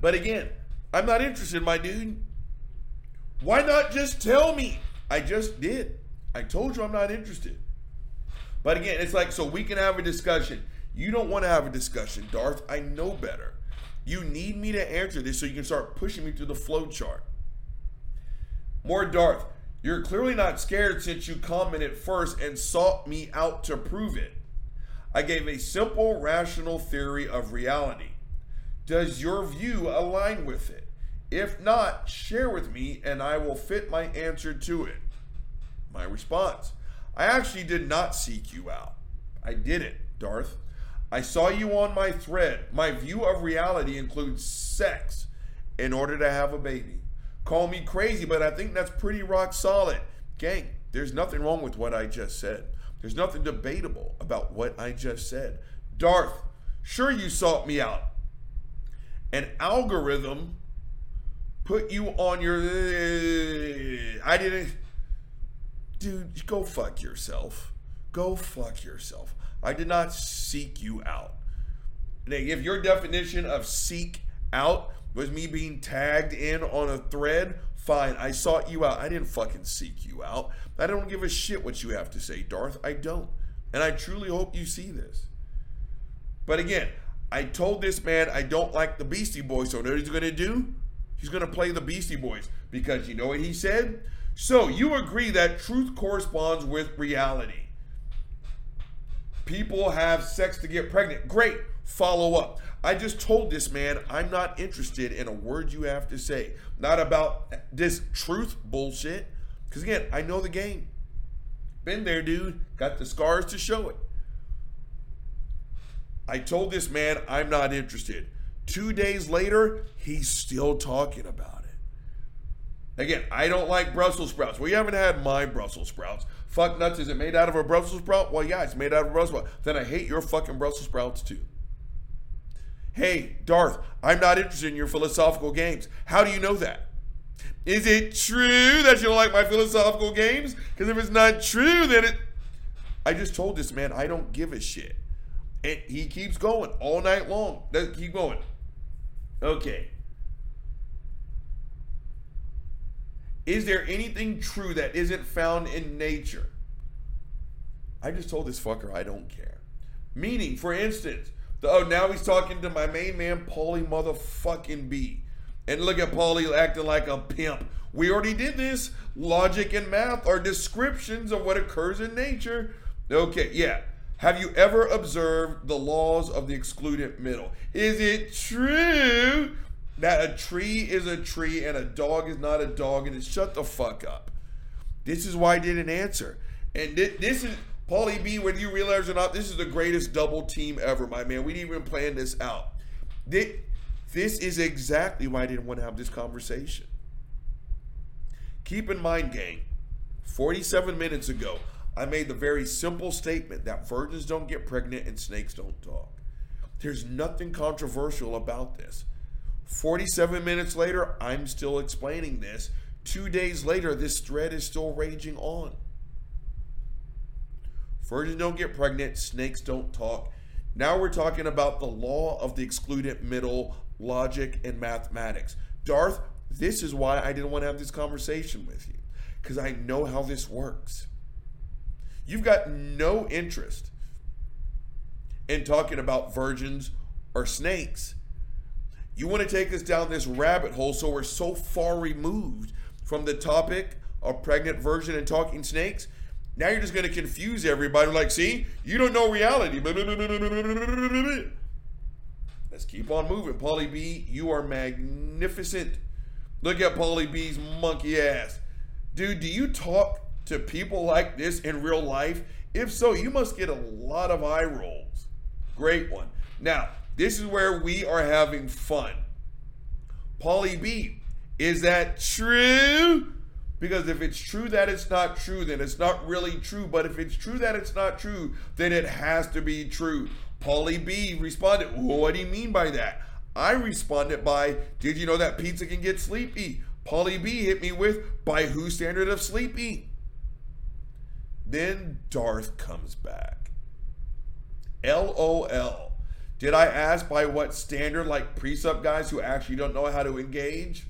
But again, I'm not interested, my dude. Why not just tell me? I just did. I told you I'm not interested. But again, it's like, so we can have a discussion. You don't want to have a discussion, Darth. I know better. You need me to answer this so you can start pushing me through the flow chart. More Darth, you're clearly not scared since you commented first and sought me out to prove it. I gave a simple, rational theory of reality. Does your view align with it? If not, share with me and I will fit my answer to it. My response, I actually did not seek you out. I didn't, Darth. I saw you on my thread. My view of reality includes sex in order to have a baby. Call me crazy, but I think that's pretty rock solid. Gang, there's nothing wrong with what I just said. There's nothing debatable about what I just said. Darth, sure you sought me out. An algorithm put you on your... I didn't... Dude, go fuck yourself. Go fuck yourself. I did not seek you out. Now, if your definition of seek out was me being tagged in on a thread, fine. I sought you out. I didn't fucking seek you out. I don't give a shit what you have to say, Darth. I don't. And I truly hope you see this. But again, I told this man I don't like the Beastie Boys, so what he's going to do? He's going to play the Beastie Boys. Because you know what he said? So you agree that truth corresponds with reality. People have sex to get pregnant. Great. Follow up. I just told this man I'm not interested in a word you have to say. Not about this truth bullshit. Because again, I know the game. Been there, dude. Got the scars to show it. I told this man I'm not interested. Two days later, he's still talking about it. Again, I don't like Brussels sprouts. Well, you haven't had my Brussels sprouts. Fuck nuts, is it made out of a Brussels sprout? Well, yeah, it's made out of a Brussels sprout. Then I hate your fucking Brussels sprouts too. Hey, Darth, I'm not interested in your philosophical games. How do you know that? Is it true that you don't like my philosophical games? Because if it's not true, then it... I just told this man I don't give a shit. And he keeps going all night long. Let's keep going. Okay. Is there anything true that isn't found in nature? I just told this fucker I don't care. Meaning, for instance, the, oh, now he's talking to my main man, Pauly motherfucking B. And look at Pauly acting like a pimp. We already did this. Logic and math are descriptions of what occurs in nature. Okay, yeah. Have you ever observed the laws of the excluded middle? Is it true that a tree is a tree and a dog is not a dog? And it's shut the fuck up. This is why I didn't answer. And th- this is, Pauly B, whether you realize or not, this is the greatest double team ever, my man. We didn't even plan this out. This, this is exactly why I didn't want to have this conversation. Keep in mind, gang, forty-seven minutes ago, I made the very simple statement that virgins don't get pregnant and snakes don't talk. There's nothing controversial about this. forty-seven minutes later, I'm still explaining this. Two days later, this thread is still raging on. Virgins don't get pregnant, snakes don't talk. Now we're talking about the law of the excluded middle, logic, and mathematics. Darth, this is why I didn't want to have this conversation with you, because I know how this works. You've got no interest in talking about virgins or snakes. You want to take us down this rabbit hole, so we're so far removed from the topic of pregnant virgin and talking snakes. Now you're just going to confuse everybody. Like, see, you don't know reality. Let's keep on moving. Pauly B, you are magnificent. Look at Pauly B's monkey ass. Dude, do you talk to people like this in real life? If so, you must get a lot of eye rolls. Great one. Now, this is where we are having fun. Pauly B, is that true? Because if it's true that it's not true, then it's not really true. But if it's true that it's not true, then it has to be true. Pauly B responded, well, what do you mean by that? I responded by, did you know that pizza can get sleepy? Pauly B hit me with, by whose standard of sleepy? Then Darth comes back. LOL. Did I ask by what standard, like precept guys who actually don't know how to engage?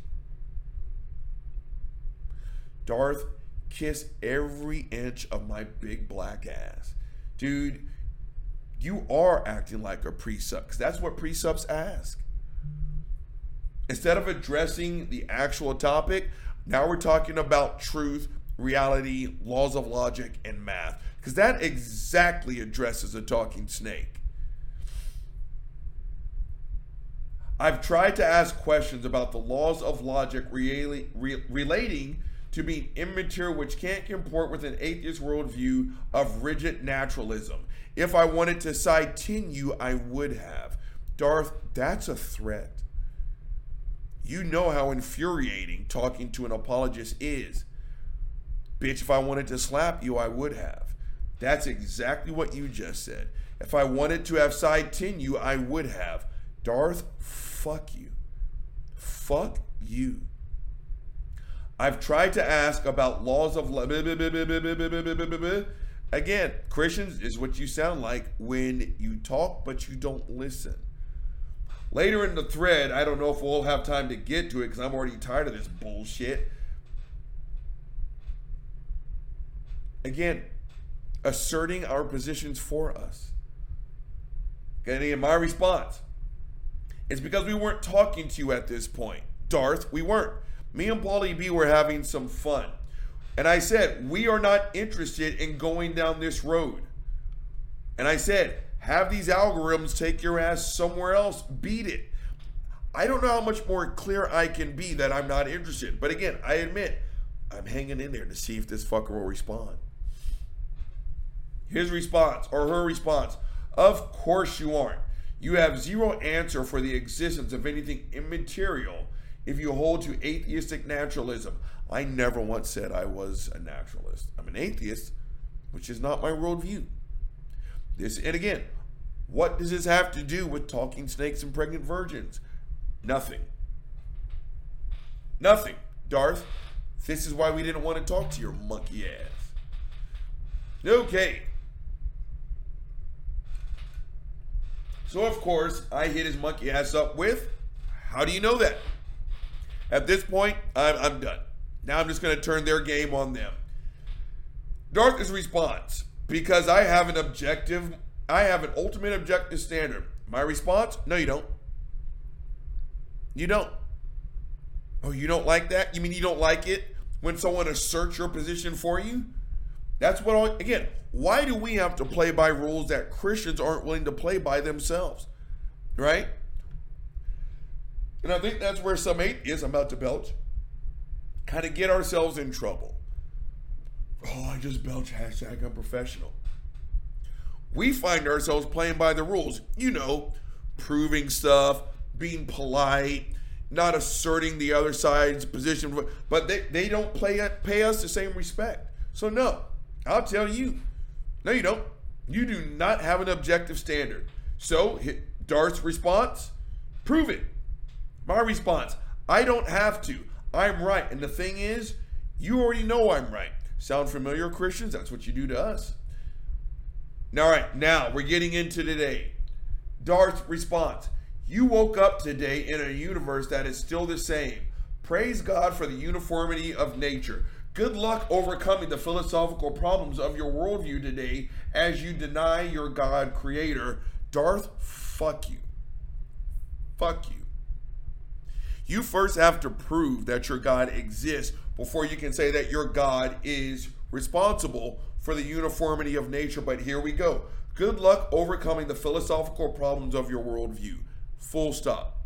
Darth, kiss every inch of my big black ass. Dude, you are acting like a precept, because that's what precepts ask. Instead of addressing the actual topic, now we're talking about truth, reality, laws of logic, and math, because that exactly addresses a talking snake. I've tried to ask questions about the laws of logic really, re, relating to being immature, which can't comport with an atheist worldview of rigid naturalism. If I wanted to side-ten you, I would have. Darth, that's a threat. You know how infuriating talking to an apologist is. Bitch, if I wanted to slap you, I would have. That's exactly what you just said. If I wanted to have side ten you, I would have. Darth, fuck you. Fuck you. I've tried to ask about laws of love. Again, Christians is what you sound like when you talk, but you don't listen. Later in the thread, I don't know if we'll have time to get to it because I'm already tired of this bullshit. Again, asserting our positions for us. Again, my response, it's because we weren't talking to you at this point. Darth, we weren't. Me and Pauly B were having some fun. And I said, we are not interested in going down this road. And I said, have these algorithms take your ass somewhere else, beat it. I don't know how much more clear I can be that I'm not interested. But again, I admit, I'm hanging in there to see if this fucker will respond. His response, or her response, of course you aren't. You have zero answer for the existence of anything immaterial if you hold to atheistic naturalism. I never once said I was a naturalist. I'm an atheist, which is not my worldview. This, and again, what does this have to do with talking snakes and pregnant virgins? Nothing. Nothing, Darth. This is why we didn't want to talk to your monkey ass. Okay. So, of course, I hit his monkey ass up with, how do you know that? At this point, I'm, I'm done. Now I'm just going to turn their game on them. Darth's response, because I have an objective, I have an ultimate objective standard. My response, no, you don't. You don't. Oh, you don't like that? You mean you don't like it when someone asserts your position for you? That's what, all, again, why do we have to play by rules that Christians aren't willing to play by themselves? Right? And I think that's where some atheists, I'm about to belch, kind of get ourselves in trouble. Oh, I just belch, hashtag unprofessional. We find ourselves playing by the rules. You know, proving stuff, being polite, not asserting the other side's position. But they, they don't play, pay us the same respect. So no, I'll tell you. No, you don't. You do not have an objective standard. So Darth's response, prove it. My response, I don't have to. I'm right. And the thing is, you already know I'm right. Sound familiar, Christians? That's what you do to us. All right, now we're getting into today. Darth's response. You woke up today in a universe that is still the same. Praise God for the uniformity of nature. Good luck overcoming the philosophical problems of your worldview today as you deny your God creator. Darth, fuck you. Fuck you. You first have to prove that your God exists before you can say that your God is responsible for the uniformity of nature. But here we go. Good luck overcoming the philosophical problems of your worldview. Full stop.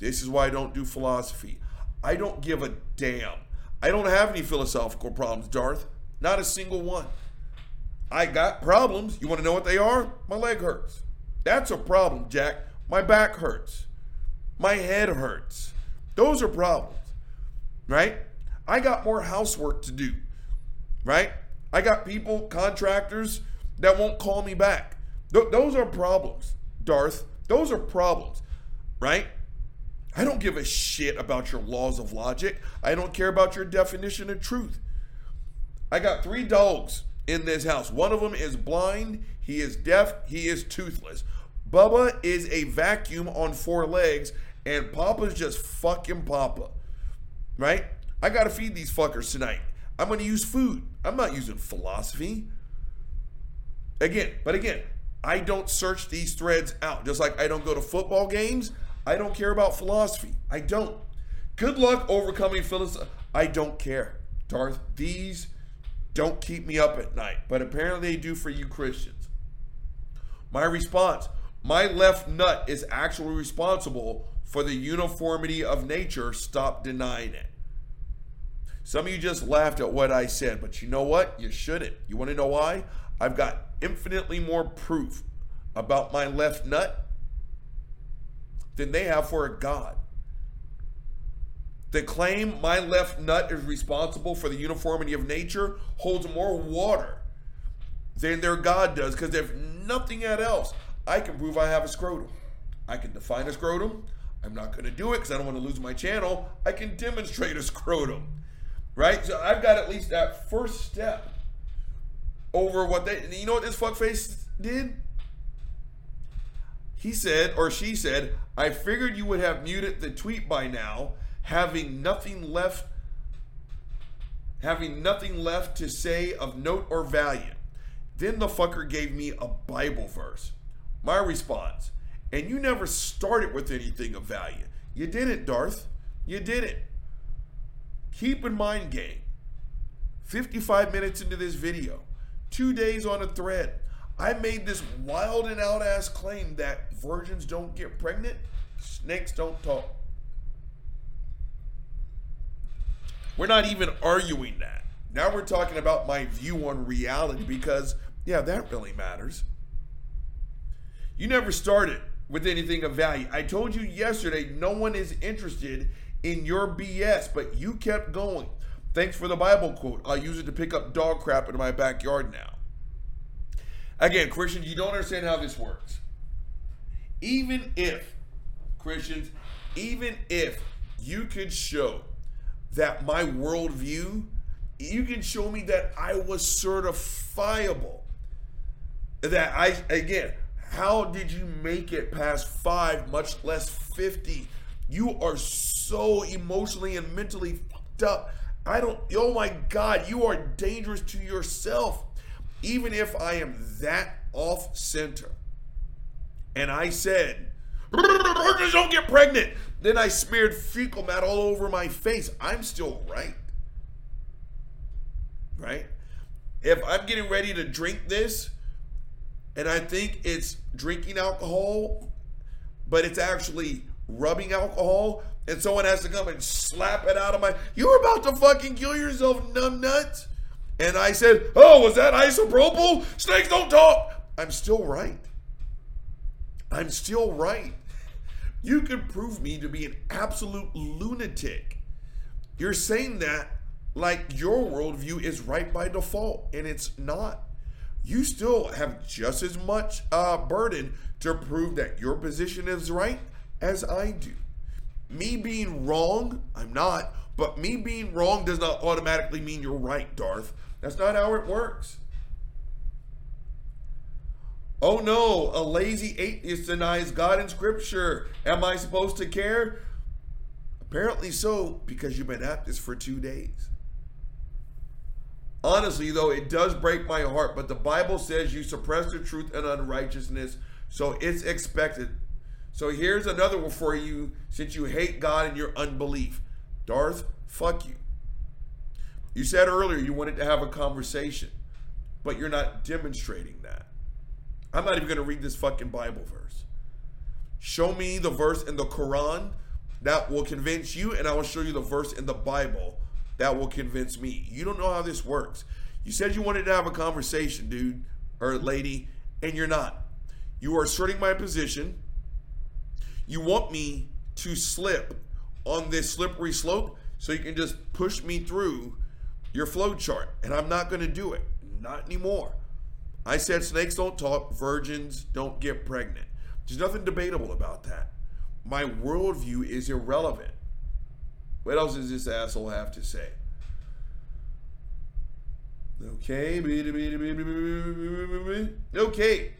This is why I don't do philosophy. I don't give a damn. I don't have any philosophical problems, Darth. Not a single one. I got problems. You want to know what they are? My leg hurts. That's a problem, Jack. My back hurts. My head hurts. Those are problems, right? I got more housework to do, right? I got people, contractors that won't call me back. Th- those are problems, Darth. Those are problems, right? I don't give a shit about your laws of logic. I don't care about your definition of truth. I got three dogs in this house. One of them is blind. He is deaf. He is toothless. Bubba is a vacuum on four legs, and Papa's just fucking Papa, right? I gotta feed these fuckers tonight. I'm gonna use food. I'm not using philosophy. Again, but again, I don't search these threads out. Just like I don't go to football games, I don't care about philosophy. I don't. Good luck overcoming philosophy. I don't care, Darth. These don't keep me up at night, but apparently they do for you Christians. My response. My left nut is actually responsible for the uniformity of nature. Stop denying it. Some of you just laughed at what I said, but you know what? You shouldn't. You want to know why? I've got infinitely more proof about my left nut than they have for a God. The claim, my left nut is responsible for the uniformity of nature, holds more water than their God does. Because if nothing else, I can prove I have a scrotum. I can define a scrotum. I'm not going to do it because I don't want to lose my channel. I can demonstrate a scrotum. Right? So I've got at least that first step over what they... You know what this fuckface did? He said, or she said, I figured you would have muted the tweet by now, having nothing left, having nothing left to say of note or value. Then the fucker gave me a Bible verse. My response, and you never started with anything of value. You did it, Darth. You did it. Keep in mind, gang, fifty-five minutes into this video, two days on a thread, I made this wild and out ass claim that virgins don't get pregnant, snakes don't talk. We're not even arguing that. Now we're talking about my view on reality because, yeah, that really matters. You never started with anything of value. I told you yesterday, no one is interested in your B S, but you kept going. Thanks for the Bible quote. I'll use it to pick up dog crap in my backyard now. Again, Christians, you don't understand how this works. Even if, Christians, even if you could show that my worldview, you can show me that I was certifiable. That I, again, how did you make it past five, much less fifty? You are so emotionally and mentally fucked up. I don't, oh my God, you are dangerous to yourself. Even if I am that off center. And I said, virgins don't get pregnant. Then I smeared fecal matter all over my face. I'm still right. Right? If I'm getting ready to drink this, and I think it's drinking alcohol, but it's actually rubbing alcohol, and someone has to come and slap it out of my, you were about to fucking kill yourself, numb nuts. And I said, oh, was that isopropyl? Snakes don't talk. I'm still right. I'm still right. You could prove me to be an absolute lunatic. You're saying that like your worldview is right by default, and it's not. You still have just as much uh, burden to prove that your position is right as I do. Me being wrong, I'm not, but me being wrong does not automatically mean you're right, Darth. That's not how it works. Oh no, a lazy atheist denies God in scripture. Am I supposed to care? Apparently so, because you've been at this for two days. Honestly, though, it does break my heart, but the Bible says you suppress the truth and unrighteousness, so it's expected. So here's another one for you, since you hate God and your unbelief. Darth, fuck you. You said earlier you wanted to have a conversation, but you're not demonstrating that. I'm not even going to read this fucking Bible verse. Show me the verse in the Quran that will convince you, and I will show you the verse in the Bible that will convince me. You don't know how this works. You said you wanted to have a conversation, dude, or lady, and you're not. You are asserting my position. You want me to slip on this slippery slope so you can just push me through your flow chart, and I'm not going to do it. Not anymore. I said snakes don't talk, virgins don't get pregnant. There's nothing debatable about that. My worldview is irrelevant. What else does this asshole have to say? Okay. Okay.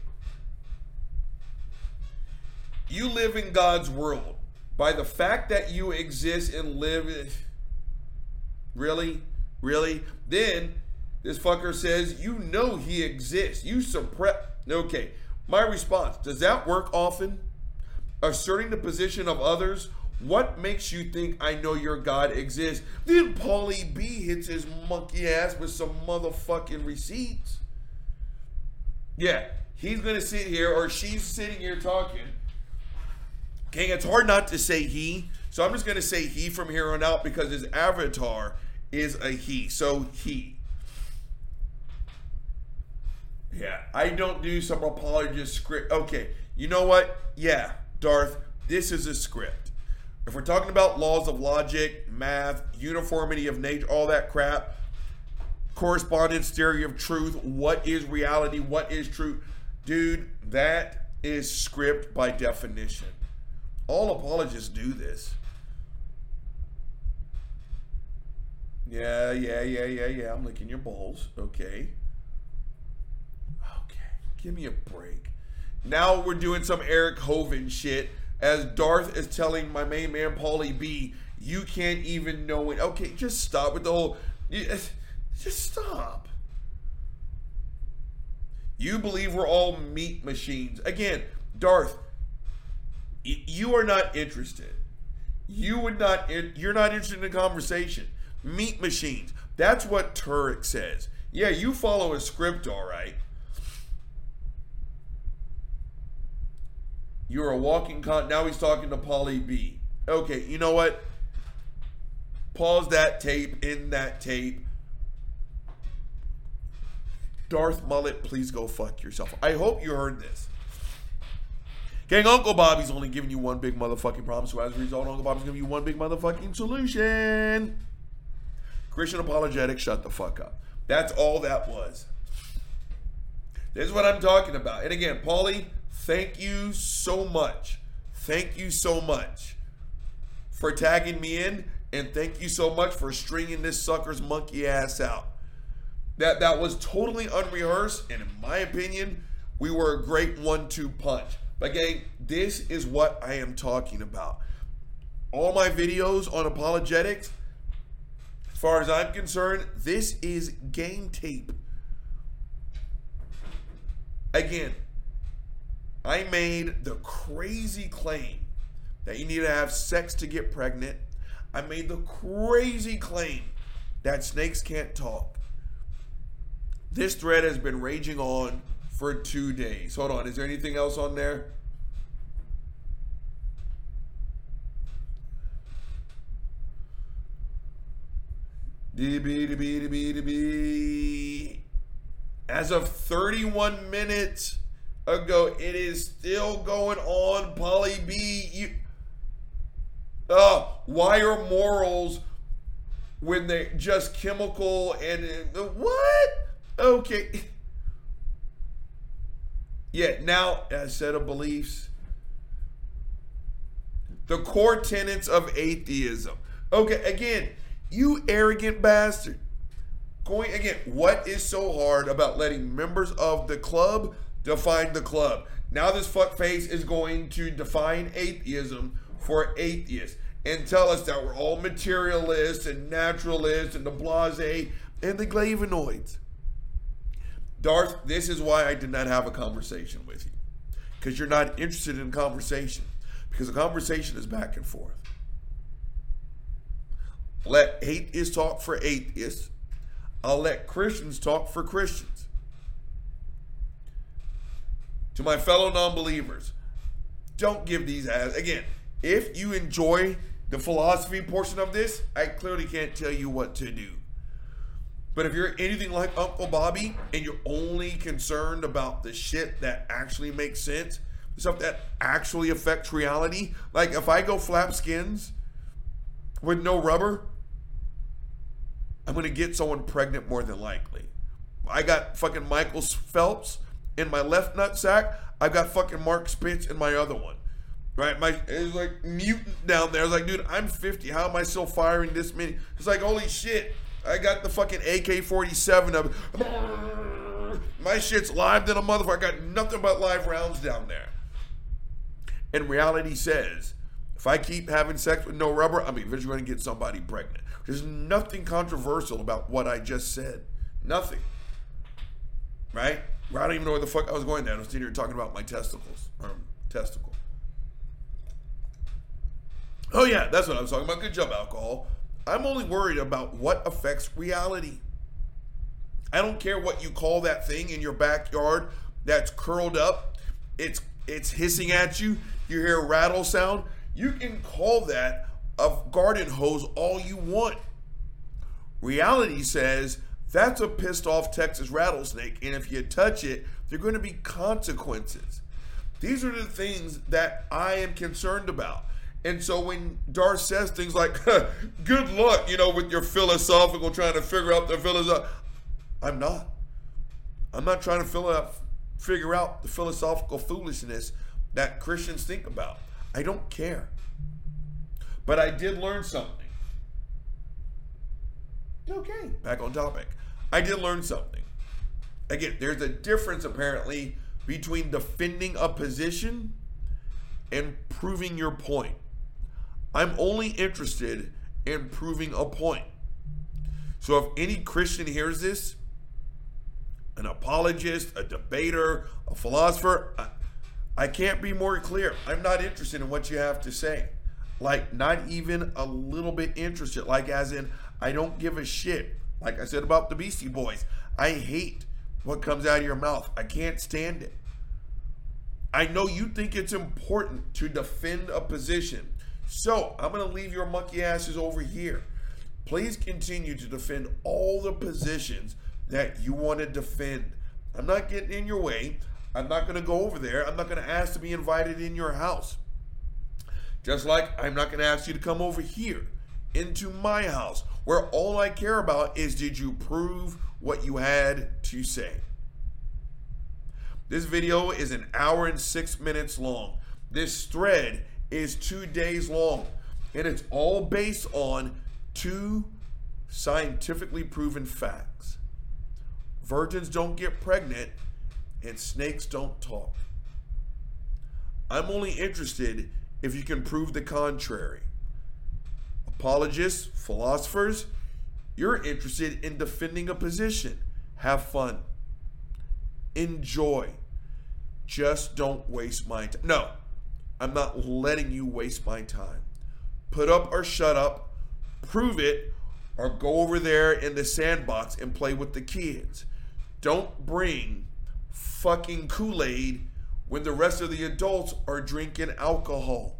You live in God's world. By the fact that you exist and live... Really? Really? Then, this fucker says, you know he exists. You suppress... Okay. My response. Does that work often? Asserting the position of others... What makes you think I know your God exists? Then Pauly B hits his monkey ass with some motherfucking receipts. Yeah, he's going to sit here, or she's sitting here talking. Okay, it's hard not to say he. So I'm just going to say he from here on out because his avatar is a he. So he. Yeah, I don't do some apologist script. Okay, you know what? Yeah, Darth, this is a script. If we're talking about laws of logic, math, uniformity of nature, all that crap, correspondence theory of truth, what is reality, what is truth, dude, that is script by definition. All apologists do this. Yeah, yeah, yeah, yeah, yeah. I'm licking your balls. Okay. Okay. Give me a break. Now we're doing some Eric Hovind shit as Darth is telling my main man Pauly B, you can't even know it. Okay, just stop with the whole... Just stop. You believe we're all meat machines. Again, Darth, you are not interested. You would not... You're not interested in a conversation. Meat machines. That's what Turek says. Yeah, you follow a script, all right. You're a walking con. Now he's talking to Pauly B. Okay, you know what? Pause that tape. End that tape. Darth Mullet, please go fuck yourself. I hope you heard this. Gang, Uncle Bobby's only giving you one big motherfucking problem. So as a result, Uncle Bobby's giving you one big motherfucking solution. Christian apologetics, shut the fuck up. That's all that was. This is what I'm talking about. And again, Pauly, thank you so much. Thank you so much for tagging me in, and thank you so much for stringing this sucker's monkey ass out. That that was totally unrehearsed, and in my opinion, we were a great one two punch. But gang, this is what I am talking about. All my videos on apologetics, as far as I'm concerned, this is game tape. Again, I made the crazy claim that you need to have sex to get pregnant. I made the crazy claim that snakes can't talk. This thread has been raging on for two days. Hold on, is there anything else on there? As of thirty-one minutes ago, it is still going on. Pauly B, you, oh, why are morals when they just chemical and what? Okay. Yeah. Now, as a set of beliefs, the core tenets of atheism. Okay. Again. You arrogant bastard. Going again, what is so hard about letting members of the club define the club? Now this fuckface is going to define atheism for atheists and tell us that we're all materialists and naturalists and the blasé and the glavanoids. Darth, this is why I did not have a conversation with you. Because you're not interested in conversation. Because a conversation is back and forth. Let atheists talk for atheists. I'll let Christians talk for Christians. To my fellow non-believers, don't give these ass. Again, if you enjoy the philosophy portion of this, I clearly can't tell you what to do. But if you're anything like Uncle Bobby and you're only concerned about the shit that actually makes sense, stuff that actually affects reality, like if I go flap skins with no rubber, I'm going to get someone pregnant more than likely. I got fucking Michael Phelps in my left nutsack. I've got fucking Mark Spitz in my other one. Right? My, it's like mutant down there. I was like, dude, I'm fifty. How am I still firing this many? It's like, holy shit. I got the fucking A K forty-seven of my shit's live than a motherfucker. I got nothing but live rounds down there. And reality says, if I keep having sex with no rubber, I'm eventually going to get somebody pregnant. There's nothing controversial about what I just said. Nothing. Right? I don't even know where the fuck I was going there. I was sitting here talking about my testicles. Or testicle. Oh yeah, that's what I was talking about. Good job, alcohol. I'm only worried about what affects reality. I don't care what you call that thing in your backyard that's curled up. It's, it's hissing at you. You hear a rattle sound. You can call that a garden hose all you want. Reality says that's a pissed off Texas rattlesnake, and if you touch it, there are going to be consequences. These are the things that I am concerned about. And so when Darth says things like, good luck, you know, with your philosophical, trying to figure out the philosoph, I'm not. I'm not trying to fill out, figure out the philosophical foolishness that Christians think about. I don't care. But I did learn something. Okay, back on topic. I did learn something. Again, there's a difference apparently between defending a position and proving your point. I'm only interested in proving a point. So if any Christian hears this, an apologist, a debater, a philosopher, I, I can't be more clear. I'm not interested in what you have to say. Like, not even a little bit interested. Like, as in, I don't give a shit. Like I said about the Beastie Boys, I hate what comes out of your mouth. I can't stand it. I know you think it's important to defend a position. So I'm going to leave your monkey asses over here. Please continue to defend all the positions that you want to defend. I'm not getting in your way. I'm not going to go over there. I'm not going to ask to be invited in your house. Just like I'm not going to ask you to come over here into my house, where all I care about is, did you prove what you had to say? This video is an hour and six minutes long. This thread is two days long, and it's all based on two scientifically proven facts. Virgins don't get pregnant, and snakes don't talk. I'm only interested if you can prove the contrary. Apologists, philosophers, you're interested in defending a position. Have fun. Enjoy. Just don't waste my time. No, I'm not letting you waste my time. Put up or shut up. Prove it, or go over there in the sandbox and play with the kids. Don't bring fucking Kool-Aid when the rest of the adults are drinking alcohol.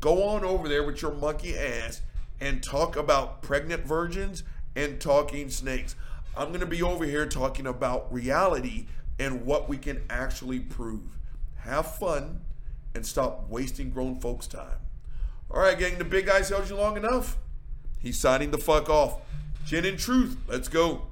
Go on over there with your monkey ass and talk about pregnant virgins and talking snakes. I'm going to be over here talking about reality and what we can actually prove. Have fun and stop wasting grown folks' time. All right, gang, the big guy's held you long enough. He's signing the fuck off. Gin and Truth, let's go.